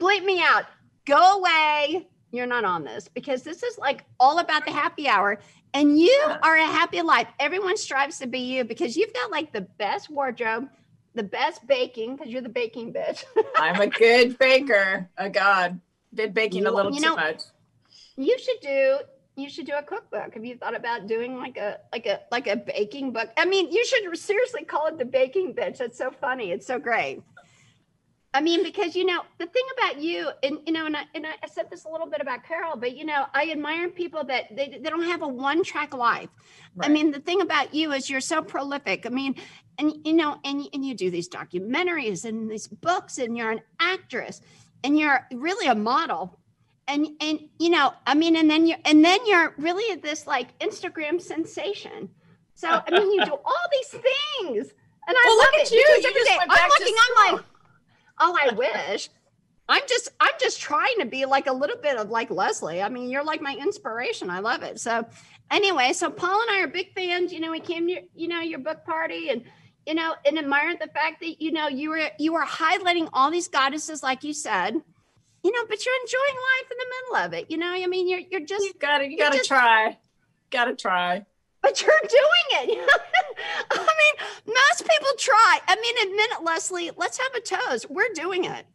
Bleep me out. Go away. You're not on this, because this is like all about the happy hour. And you are a happy life. Everyone strives to be you, because you've got like the best wardrobe, the best baking, because you're the baking bitch. I'm a good baker. Oh God, did baking a little too much. You should do a cookbook. Have you thought about doing like a baking book? I mean, you should seriously call it The Baking Bitch. That's so funny. It's so great. I mean, because, you know, the thing about you, and, you know, and I said this a little bit about Carol, but, you know, I admire people that they don't have a one track life. Right. I mean, the thing about you is you're so prolific. I mean, and, you know, and you do these documentaries and these books, and you're an actress, and you're really a model. And, you know, I mean, and then you're really this like Instagram sensation. So, I mean, you do all these things, and I love look at it. I'm like, oh, I wish. I'm just trying to be like a little bit of like Leslie. I mean, you're like my inspiration. I love it. So anyway, so Paul and I are big fans. You know, we came to, you know, your book party, and, you know, and admired the fact that, you know, you were highlighting all these goddesses, like you said, you know, but you're enjoying life in the middle of it. You know, I mean, you're just, you gotta try. But you're doing it. I mean, most people try. I mean, admit it, Leslie, let's have a toast. We're doing it.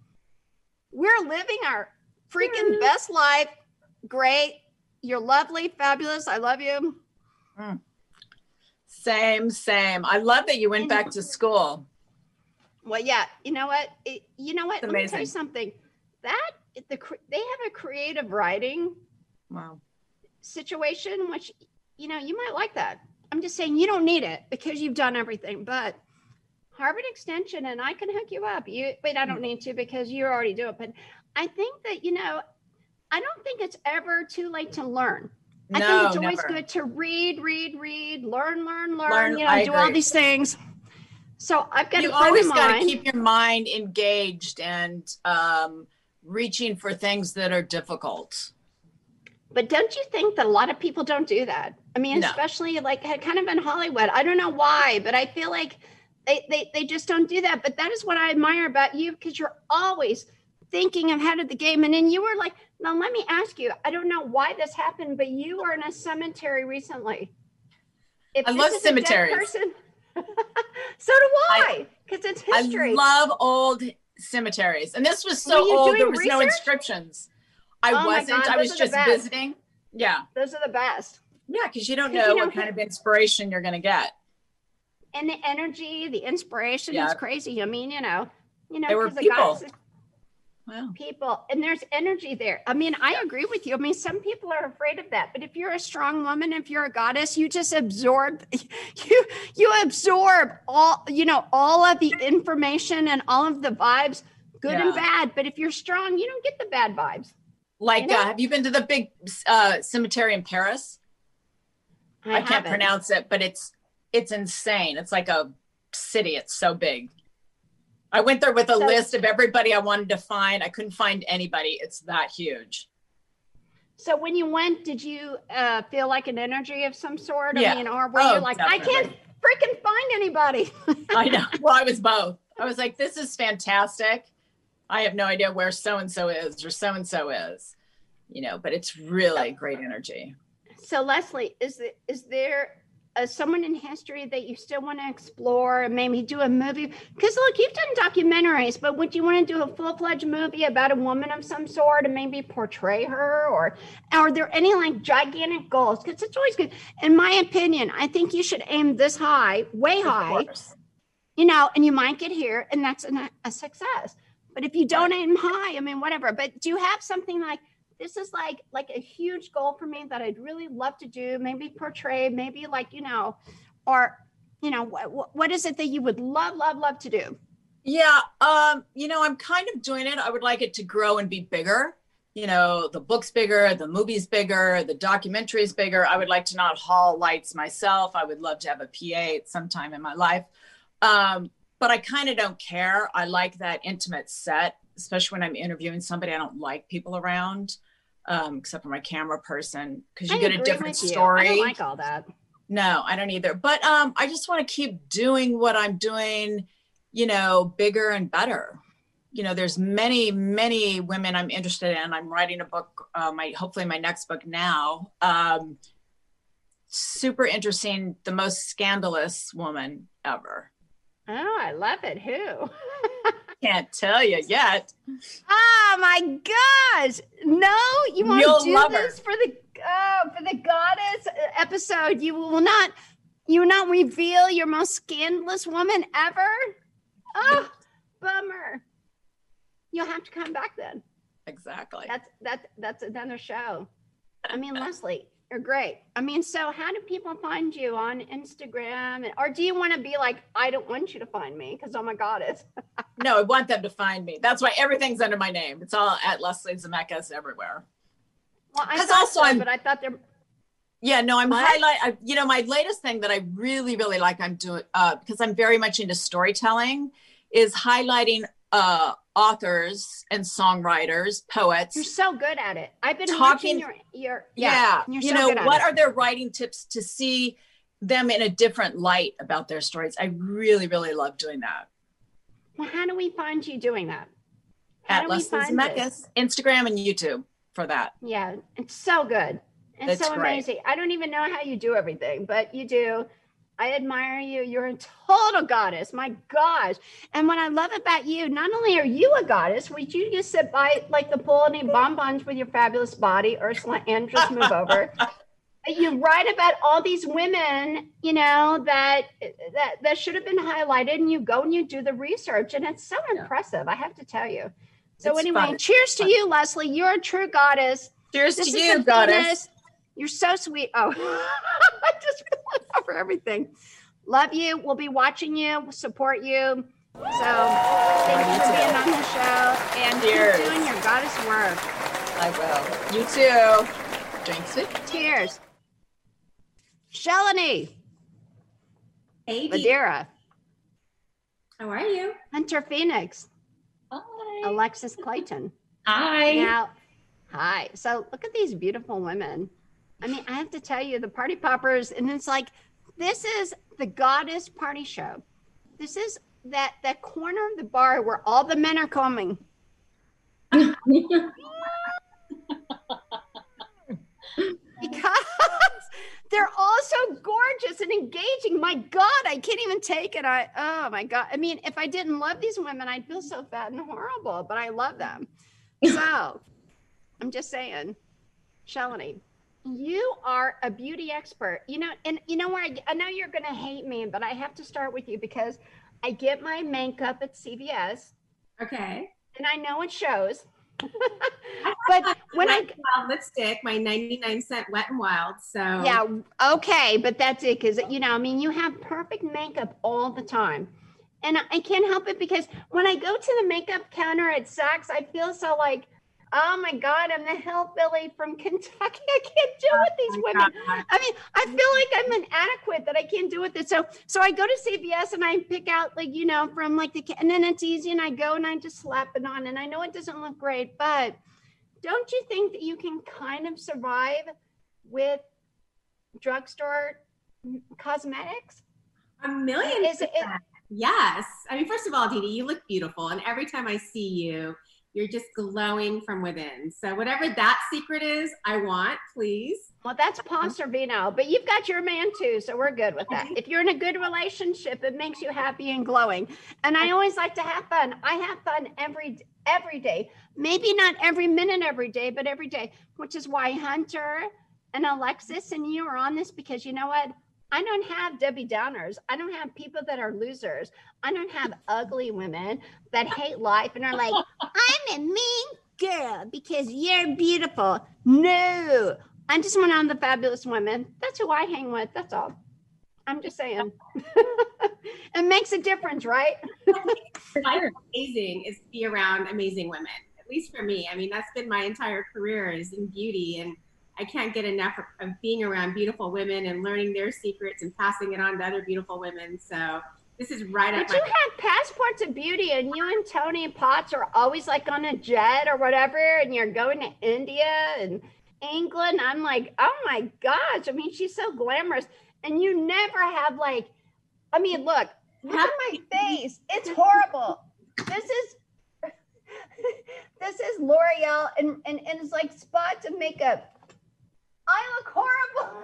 We're living our freaking best life. Great. You're lovely, fabulous. I love you. Mm. Same. I love that you went back to school. Well, yeah. You know what? It's amazing. Let me tell you something. They have a creative writing situation, which, you know, you might like that. I'm just saying you don't need it because you've done everything, but Harvard Extension, and I can hook you up. But I don't need to because you already do it. But I think that, you know, I don't think it's ever too late to learn. I think it's always good to read, learn, you know, do all these things. So I've got to keep your mind engaged and reaching for things that are difficult. But don't you think that a lot of people don't do that? I mean, especially like kind of in Hollywood. I don't know why, but I feel like they just don't do that. But that is what I admire about you, because you're always thinking ahead of the game. And then you were like, now let me ask you, I don't know why this happened, but you were in a cemetery recently. I love cemeteries. So do I, because it's history. I love old cemeteries. And this was so old, there was no inscriptions. I wasn't. I was just visiting. Yeah. Those are the best. Yeah, because you don't know what kind of inspiration you're going to get. And the energy, the inspiration is crazy. I mean, you know, there were people. Wow. People. And there's energy there. I mean, I agree with you. I mean, some people are afraid of that. But if you're a strong woman, if you're a goddess, you just absorb, you absorb all, you know, all of the information and all of the vibes, good and bad. But if you're strong, you don't get the bad vibes. Like, have you been to the big cemetery in Paris? I can't pronounce it, but it's insane. It's like a city. It's so big. I went there with a list of everybody I wanted to find. I couldn't find anybody. It's that huge. So when you went, did you feel like an energy of some sort? Yeah. I mean, or were you like, definitely. I can't freaking find anybody? I know. Well, I was both. I was like, this is fantastic. I have no idea where so-and-so is or so-and-so is, you know, but it's really great energy. So Leslie, is there someone in history that you still want to explore and maybe do a movie? Because look, you've done documentaries, but would you want to do a full-fledged movie about a woman of some sort and maybe portray her? Or are there any like gigantic goals? Because it's always good. In my opinion, I think you should aim this high, way high, you know, and you might get here, and that's a success. But if you don't aim high, I mean, whatever. But do you have something like, this is like a huge goal for me that I'd really love to do, maybe portray, maybe like, you know, or, you know, what is it that you would love to do? Yeah. You know, I'm kind of doing it. I would like it to grow and be bigger. You know, the book's bigger, the movie's bigger, the documentary's bigger. I would like to not haul lights myself. I would love to have a PA at some time in my life. But I kind of don't care. I like that intimate set, especially when I'm interviewing somebody. I don't like people around, except for my camera person, because you get a different story. I don't like all that. No, I don't either. But I just want to keep doing what I'm doing, you know, bigger and better. You know, there's many, many women I'm interested in. I'm writing a book, hopefully my next book now. Super interesting, the most scandalous woman ever. Oh, I love it. Who? Can't tell you yet. Oh my gosh. No, you want to do this for the goddess episode. You will not reveal your most scandalous woman ever. Oh, bummer. You'll have to come back then. Exactly. That's another show. I mean, Leslie, you're great. I mean, so how do people find you on Instagram? Or do you want to be like, I don't want you to find me because I'm a goddess? No, I want them to find me. That's why everything's under my name. It's all at Leslie Zemeckis everywhere. Well, I thought so, but I thought they're... Yeah, no, I'm highlight. You know, my latest thing that I really, really like I'm doing, because I'm very much into storytelling, is highlighting authors and songwriters, poets. You're so good at it. I've been watching your you know, what are their writing tips to see them in a different light about their stories. I really, really love doing that. Well, how do we find you doing that? At Leslie Zemeckis, Instagram and YouTube for that. Yeah, it's so good. And that's so amazing. Great. I don't even know how you do everything, but you do. I admire you. You're a total goddess. My gosh. And what I love about you, not only are you a goddess, would you just sit by like the pool and eat bonbons with your fabulous body, Ursula Andress, move over. You write about all these women, you know, that should have been highlighted, and you go and you do the research, and it's so impressive. I have to tell you. So it's anyway, fun. Cheers to you, Leslie. You're a true goddess. Cheers to you, goddess. You're so sweet. Oh, I just for everything. Love you. We'll be watching you. We'll support you. So thank you for being on the show. And cheers. Keep doing your goddess work. I will. You too. Drinks it. Cheers. Shalini. Hey. Madeira. How are you? Hunter Phoenix. Hi. Alexis Clayton. Hi. Now, hi. So look at these beautiful women. I mean, I have to tell you, the Party Poppers, and it's like, this is the goddess party show. This is that corner of the bar where all the men are coming. Because they're all so gorgeous and engaging. My God, I can't even take it. Oh my God. I mean, if I didn't love these women, I'd feel so fat and horrible, but I love them. So I'm just saying, Shalini, you are a beauty expert, you know, and you know where I know you're going to hate me, but I have to start with you because I get my makeup at CVS. Okay. And I know it shows, but when lipstick, my 99-cent Wet n Wild. So yeah. Okay. But that's it. Cause you know, I mean, you have perfect makeup all the time, and I can't help it because when I go to the makeup counter at Saks, I feel so like, oh my God, I'm the hillbilly from Kentucky. I can't do with these women. I mean, I feel like I'm inadequate that I can't do with it. So I go to CVS and I pick out like, you know, from like and then it's easy and I go and I just slap it on. And I know it doesn't look great, but don't you think that you can kind of survive with drugstore cosmetics? A million percent. Yes. I mean, first of all, Dee Dee, you look beautiful. And every time I see you, you're just glowing from within. So whatever that secret is, I want, please. Well, that's Paul Sorvino, but you've got your man too, so we're good with that. If you're in a good relationship, it makes you happy and glowing. And I always like to have fun. I have fun every day. Maybe not every minute every day, but every day, which is why Hunter and Alexis and you are on this because you know what? I don't have Debbie Downers. I don't have people that are losers. I don't have ugly women that hate life and are like, I'm a mean girl because you're beautiful. No, I just want on the fabulous women. That's who I hang with. That's all. I'm just saying. It makes a difference, right? Amazing is to be around amazing women, at least for me. I mean, that's been my entire career is in beauty, and I can't get enough of being around beautiful women and learning their secrets and passing it on to other beautiful women. So this is right up my— But you had Passports of Beauty, and you and Tony Potts are always like on a jet or whatever, and you're going to India and England. I'm like, oh my gosh. I mean, she's so glamorous. And you never have like, I mean, look at my face. It's horrible. This is L'Oreal and it's like spots of makeup. I look horrible.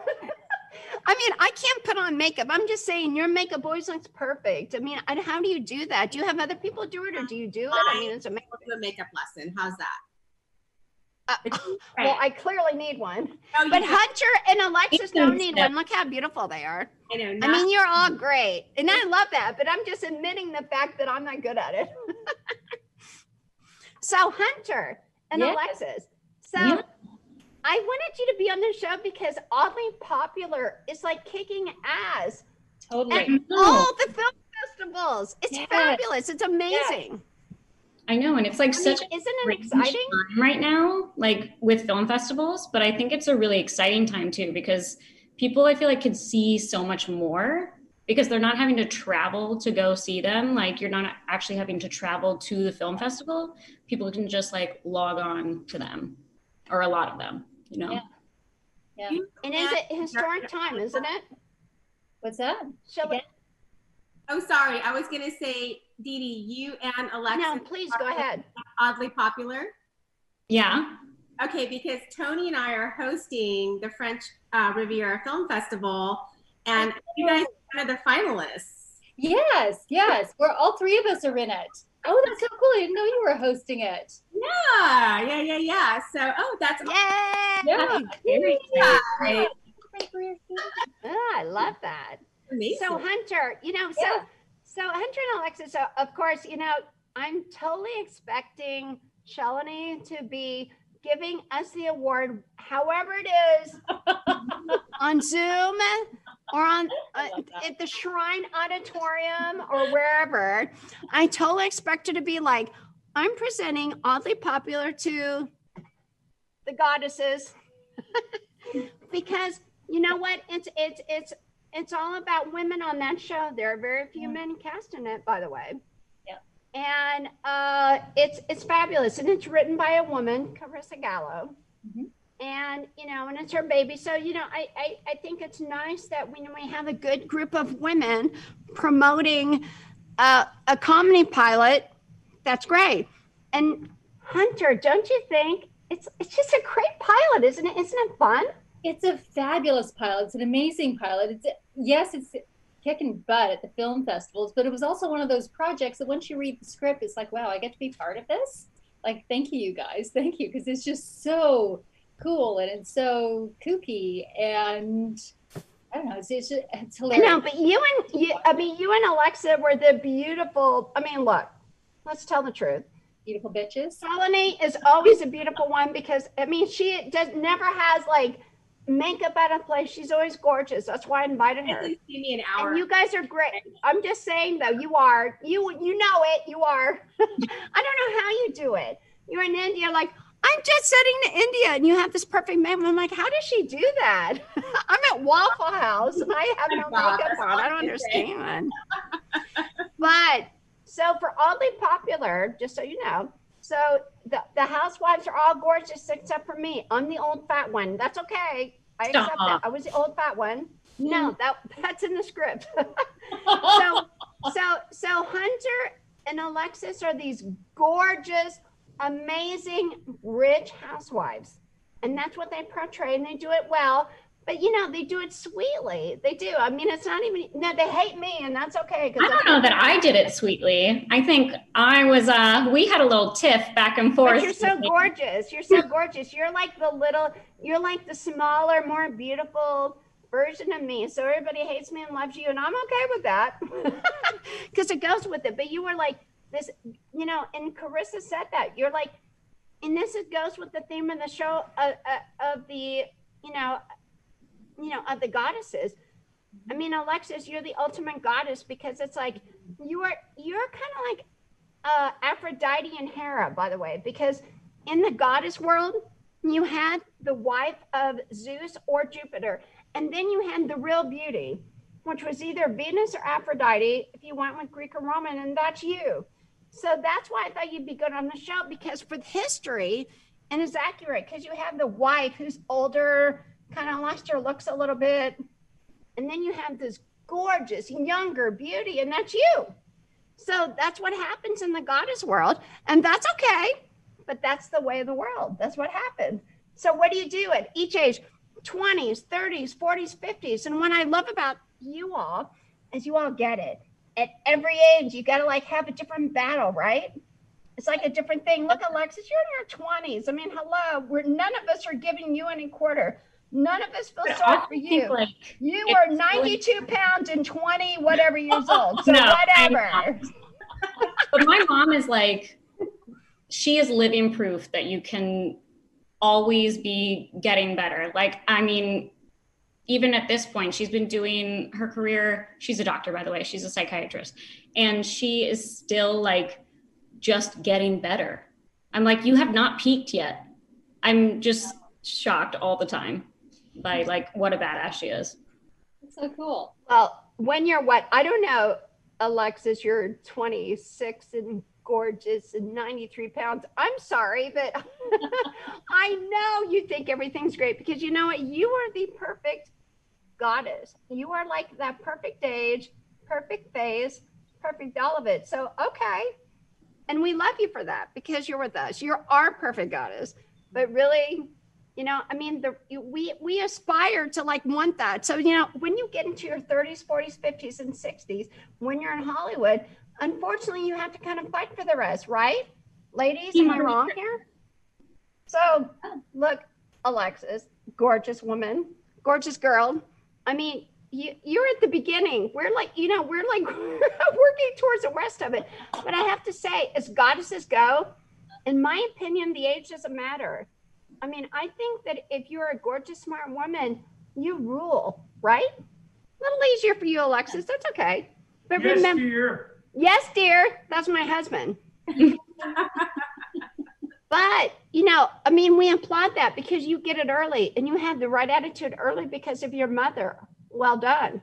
I mean, I can't put on makeup. I'm just saying your makeup always looks perfect. I mean, and how do you do that? Do you have other people do it, or do you do it? I mean, it's amazing. We'll do a makeup lesson. How's that? Well, I clearly need one. Oh, but Hunter and Alexis don't need one. Look how beautiful they are. I know. I mean, you're all great. And I love that, but I'm just admitting the fact that I'm not good at it. So Hunter and Alexis. So I wanted you to be on the show because Oddly Popular is like kicking ass. Totally. And all the film festivals. It's fabulous. It's amazing. Yeah. I know, and it's like isn't it exciting time right now, like with film festivals? But I think it's a really exciting time too, because people, I feel like, can see so much more because they're not having to travel to go see them. Like, you're not actually having to travel to the film festival. People can just like log on to them, or a lot of them, you know? Yeah. Yeah. And is it historic time, isn't it? What's that? Oh, sorry. I was going to say, Dee Dee, you and Alexis. No, please go ahead. Oddly Popular. Yeah. Okay, because Tony and I are hosting the French Riviera Film Festival, and you guys are one of the finalists. Yes. We're all three of us are in it. Oh, that's so cool. I didn't know you were hosting it. Yeah. So, that's awesome. Yeah. Oh, I love that. Amazing. So Hunter, so Hunter and Alexis, so of course, I'm totally expecting Shalini to be giving us the award, however it is, on Zoom or on at the Shrine Auditorium or wherever. I totally expect her to be like, I'm presenting Oddly Popular to the goddesses, because you know what? It's all about women on that show. There are very few men cast in it, by the way. Yeah. And it's fabulous. And it's written by a woman, Carissa Gallo. Mm-hmm. And, and it's her baby. So, I think it's nice that when we have a good group of women promoting a comedy pilot, that's great. And Hunter, don't you think it's just a great pilot, isn't it? Isn't it fun? It's a fabulous pilot. It's an amazing pilot. It's kicking butt at the film festivals, but it was also one of those projects that once you read the script, it's like, wow, I get to be part of this. Like, thank you guys. Thank you. Cause it's just so cool. And it's so kooky, and I don't know. It's hilarious. No, but you and Alexa were the beautiful, look, let's tell the truth. Beautiful bitches. Shalini is always a beautiful one because she never has like makeup out of place. She's always gorgeous. That's why I invited her. Give me an hour. And you guys are great. I'm just saying though, you are I don't know how you do it. You're in India, like, I'm just setting to India, and you have this perfect makeup. I'm like, how does she do that? I'm at Waffle House and I have no makeup on. I don't understand. But so for Oddly Popular, just so you know, so the housewives are all gorgeous except for me. I'm the old fat one. That's okay. I accept that. I was the old fat one. No, that's in the script. So Hunter and Alexis are these gorgeous, amazing, rich housewives. And that's what they portray, and they do it well. But they do it sweetly. They do. It's not even. No, they hate me, and that's okay. I don't know that I did it sweetly. I think I was. We had a little tiff back and forth. But you're so gorgeous. You're so gorgeous. You're like the little. You're like the smaller, more beautiful version of me. So everybody hates me and loves you, and I'm okay with that because it goes with it. But you were like this, And Carissa said that you're like, and it goes with the theme of the show of the. Of the goddesses. I mean, Alexis, you're the ultimate goddess, because it's like you're kind of like Aphrodite and Hera, by the way, because in the goddess world, you had the wife of Zeus or Jupiter, and then you had the real beauty, which was either Venus or Aphrodite, if you went with Greek or Roman, and that's you. So that's why I thought you'd be good on the show, because for the history, and it's accurate, because you have the wife who's older, kind of lost her looks a little bit, and then you have this gorgeous younger beauty, and that's you. So that's what happens in the goddess world, and that's okay, but that's the way of the world. That's what happened. So what do you do at each age? 20s, 30s, 40s, 50s. And what I love about you all is you all get it. At every age, you got to like have a different battle, right? It's like a different thing. Look, Alexis, you're in your 20s. I mean, hello, none of us are giving you any quarter. None of us feel sorry for you. Like, you are 92 pounds and 20 whatever years old. So no, whatever. But my mom is like, she is living proof that you can always be getting better. Like, I mean, even at this point, she's been doing her career. She's a doctor, by the way. She's a psychiatrist. And she is still like just getting better. I'm like, you have not peaked yet. I'm just shocked all the time by like what a badass she is. That's so cool. Well, when you're what? I don't know, Alexis, you're 26 and gorgeous and 93 pounds. I'm sorry, but I know you think everything's great, because you know what? You are the perfect goddess. You are like that perfect age, perfect phase, perfect all of it. So, okay. And we love you for that, because you're with us. You're our perfect goddess. But really, you know, I mean, we aspire to like want that. So, you know, when you get into your 30s, 40s, 50s, and 60s, when you're in Hollywood, unfortunately, you have to kind of fight for the rest, right? Ladies, am I wrong here? So look, Alexis, gorgeous woman, gorgeous girl. I mean, you're at the beginning. We're like, you know, we're like working towards the rest of it. But I have to say, as goddesses go, in my opinion, the age doesn't matter. I mean, I think that if you're a gorgeous, smart woman, you rule, right? A little easier for you, Alexis. That's okay. But yes, remember, dear. Yes, dear. That's my husband. But, you know, I mean, we applaud that, because you get it early and you have the right attitude early because of your mother. Well done.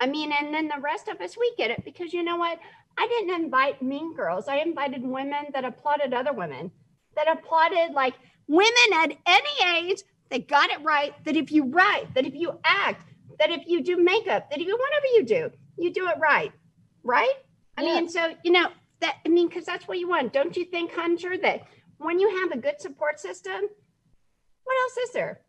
I mean, and then the rest of us, we get it, because you know what? I didn't invite mean girls. I invited women that applauded other women, that applauded like women at any age that got it right, that if you write, that if you act, that if you do makeup, that if you, whatever you do it right, right? I mean, so, you know, that, I mean, because that's what you want. Don't you think, Hunter, that when you have a good support system, what else is there?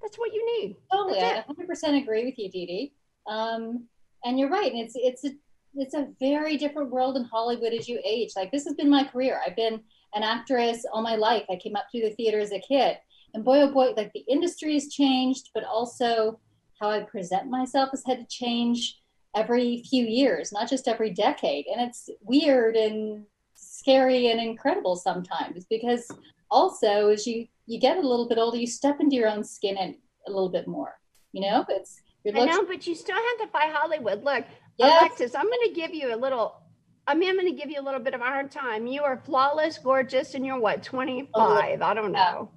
That's what you need. Totally. I 100% agree with you, Dee Dee. And you're right. And it's a very different world in Hollywood as you age. Like, this has been my career. I've been an actress all my life. I came up through the theater as a kid. And boy, oh boy, like the industry has changed, but also how I present myself has had to change every few years, not just every decade. And it's weird and scary and incredible sometimes, because also as you get a little bit older, you step into your own skin and a little bit more, you know, it's your looks. I know, but you still have to fight Hollywood. Look, yes. Alexis, I'm going to give you a little bit of a hard time. You are flawless, gorgeous, and you're what, 25? Oh, I don't know.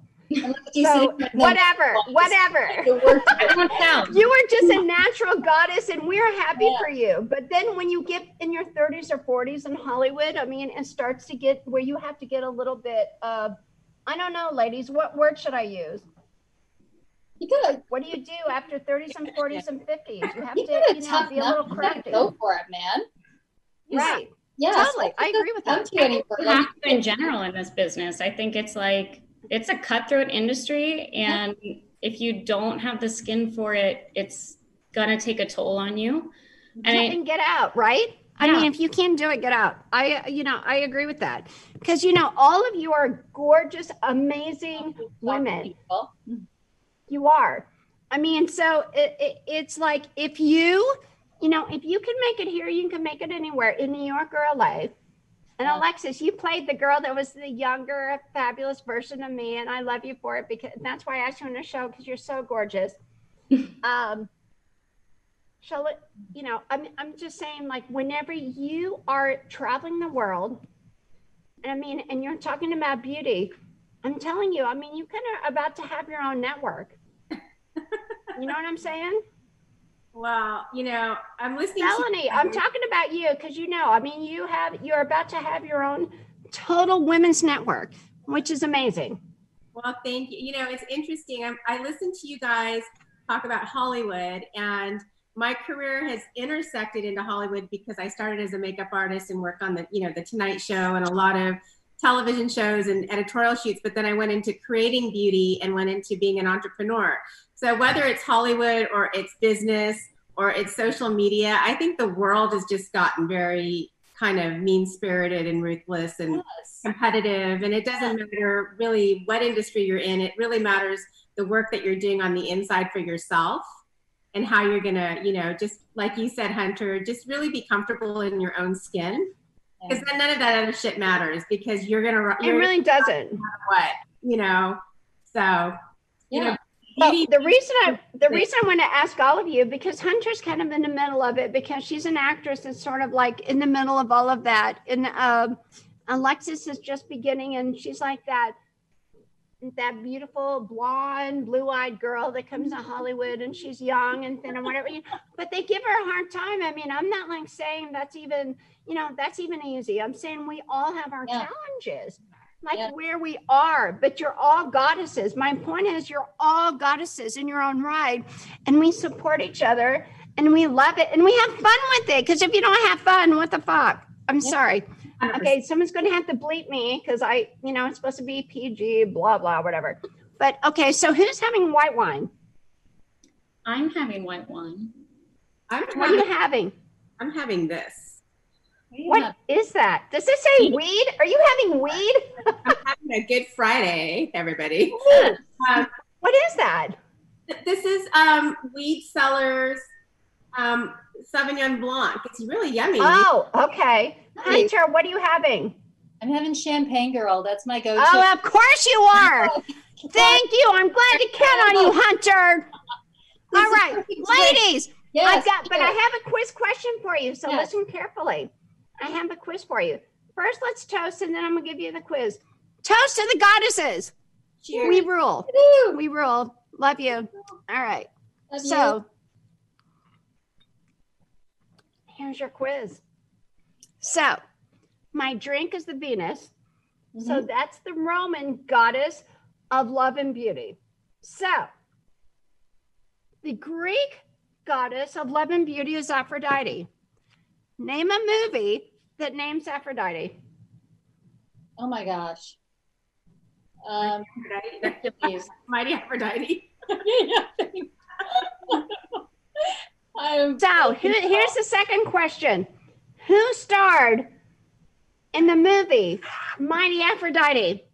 So whatever. You are just a natural goddess, and we're happy for you. But then when you get in your 30s or 40s in Hollywood, I mean, it starts to get where you have to get a little bit of, I don't know, ladies, what word should I use? You gotta, what do you do after 30s and 40s and 50s? You have to, you know, be a little crafty. Go for it, man. Right. Yeah, totally. I agree with that. In general in this business, I think it's like, it's a cutthroat industry, and if you don't have the skin for it, it's gonna take a toll on you. And get out, right? Yeah. I mean, if you can't do it, get out. I agree with that, because you know, all of you are gorgeous, amazing women. You are. I mean, so it's like if you can make it here, you can make it anywhere in New York or LA. And Alexis, you played the girl that was the younger, fabulous version of me, and I love you for it, because that's why I asked you on the show, because you're so gorgeous. shall it, you know, I'm just saying, like, whenever you are traveling the world, I mean, and you're talking about beauty, I'm telling you, I mean, you kind of about to have your own network. You know what I'm saying? Wow. You know, I'm listening. Melanie, I'm talking about you, because, you know, I mean, you're about to have your own total women's network, which is amazing. Well, thank you. You know, it's interesting. I listen to you guys talk about Hollywood, and my career has intersected into Hollywood because I started as a makeup artist and worked on the, you know, the Tonight Show and a lot of television shows and editorial shoots. But then I went into creating beauty and went into being an entrepreneur. So whether it's Hollywood or it's business or it's social media, I think the world has just gotten very kind of mean-spirited and ruthless and competitive. And it doesn't matter really what industry you're in. It really matters the work that you're doing on the inside for yourself, and how you're gonna, you know, just like you said, Hunter, just really be comfortable in your own skin, because then none of that other shit matters, because you're gonna. It really doesn't. No matter what, you know? So, you know. Well, the reason I want to ask all of you, because Hunter's kind of in the middle of it, because she's an actress that's sort of like in the middle of all of that, and Alexis is just beginning, and she's like that beautiful blonde, blue-eyed girl that comes to Hollywood, and she's young and thin and whatever. But they give her a hard time. I mean, I'm not like saying that's even, you know, that's even easy. I'm saying we all have our challenges. Like where we are, but you're all goddesses. My point is, you're all goddesses in your own right, and we support each other, and we love it, and we have fun with it. Because if you don't have fun, what the fuck? I'm sorry. 100%. Okay, someone's going to have to bleep me because I, you know, it's supposed to be PG, blah blah, whatever. But okay, so who's having white wine? I'm having white wine. What are you having? I'm having this. What is that? Does it say weed? Are you having weed? I'm having a Good Friday, everybody. What is that? This is Weed Sellers Sauvignon Blanc. It's really yummy. Oh, okay. Hunter, what are you having? I'm having champagne, girl. That's my go-to. Oh, of course you are. Thank you. I'm glad to count on you, Hunter. All right, ladies. Yes, but I have a quiz question for you, so listen carefully. I have a quiz for you. First, let's toast, and then I'm going to give you the quiz. Toast to the goddesses. Cheers. We rule. Woo. We rule. Love you. All right. Love so, here's your quiz. So, my drink is the Venus. Mm-hmm. So, that's the Roman goddess of love and beauty. So, the Greek goddess of love and beauty is Aphrodite. Name a movie that names Aphrodite. Oh my gosh. Mighty Aphrodite. So here's the second question. Who starred in the movie Mighty Aphrodite?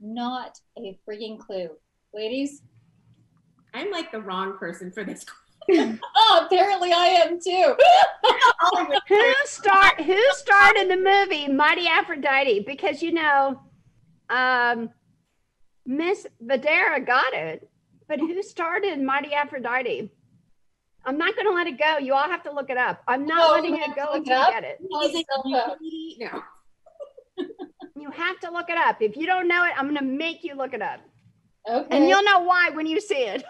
Not a freaking clue. Ladies, I'm like the wrong person for this. Oh, apparently I am too. Who starred in the movie Mighty Aphrodite? Because, you know, Miss Vadera got it, but who starred in Mighty Aphrodite? I'm not going to let it go. You all have to look it up. I'm not letting it go until you get it. No. You have to look it up. If you don't know it, I'm going to make you look it up. Okay. And you'll know why when you see it.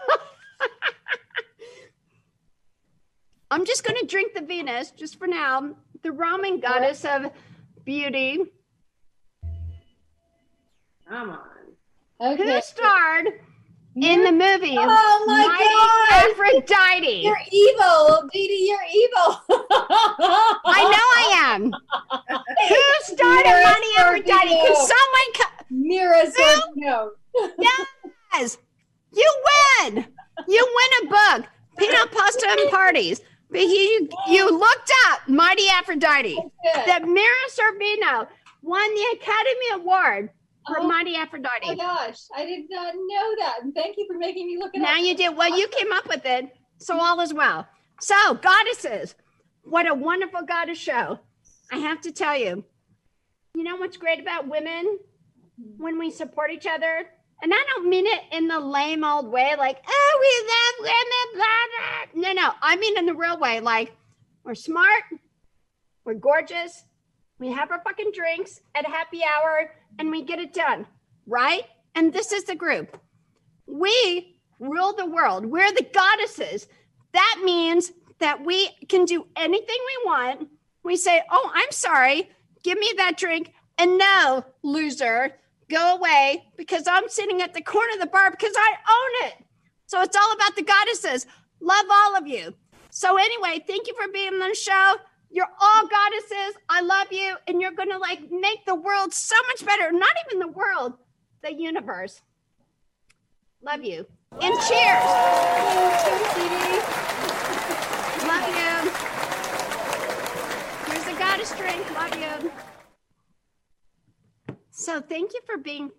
I'm just going to drink the Venus just for now. The Roman goddess of beauty. Come on. Okay. Who starred in the movie? Oh my God. Aphrodite. You're evil, Didi. You're evil. I know I am. Who starred in Mighty Aphrodite? Can someone Yes, you win. You win a book, peanut pasta and parties. But you looked up Mighty Aphrodite. That Mira Sorvino won the Academy Award for Mighty Aphrodite. Oh my gosh, I did not know that. And thank you for making me look it up. Now you did. Well, you came up with it, so all is well. So, goddesses, what a wonderful goddess show. I have to tell you, you know what's great about women? When we support each other, And I don't mean it in the lame old way, like, oh, we love women, blah, blah. No, I mean in the real way, like, we're smart, we're gorgeous, we have our fucking drinks at happy hour, and we get it done, right? And this is the group. We rule the world. We're the goddesses. That means that we can do anything we want. We say, oh, I'm sorry, give me that drink. And no, loser, go away, because I'm sitting at the corner of the bar because I own it. So it's all about the goddesses. Love all of you. So anyway, thank you for being on the show. You're all goddesses. I love you. And you're going to like make the world so much better. Not even the world, the universe. Love you. And cheers. Cheers, DD. Love you. Here's a goddess drink. Love you. So thank you for being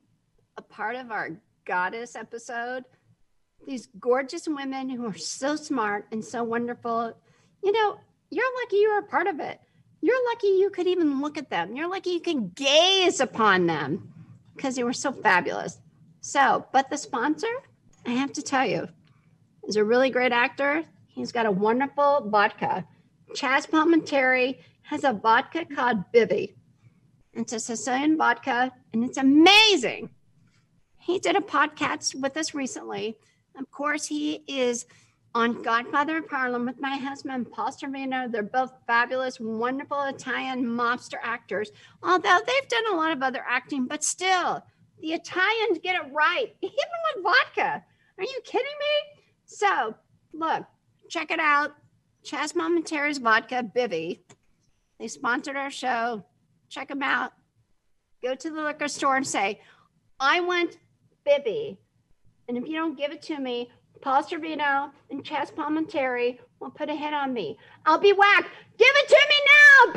a part of our goddess episode. These gorgeous women who are so smart and so wonderful. You know, you're lucky you're a part of it. You're lucky you could even look at them. You're lucky you can gaze upon them because they were so fabulous. So, but the sponsor, I have to tell you, is a really great actor. He's got a wonderful vodka. Chazz Palminteri has a vodka called Bivvy. It's a Sicilian vodka, and it's amazing. He did a podcast with us recently. Of course, he is on Godfather of Harlem with my husband, Paul Sorvino. They're both fabulous, wonderful Italian mobster actors, although they've done a lot of other acting, but still, the Italians get it right, even with vodka. Are you kidding me? So, look, check it out. Chazz Palminteri's vodka, Bivvy. They sponsored our show. Check them out. Go to the liquor store and say, I want Bivvy. And if you don't give it to me, Paul Sorvino and Chazz Palminteri will put a hit on me. I'll be whacked. Give it to me now, Bivvy!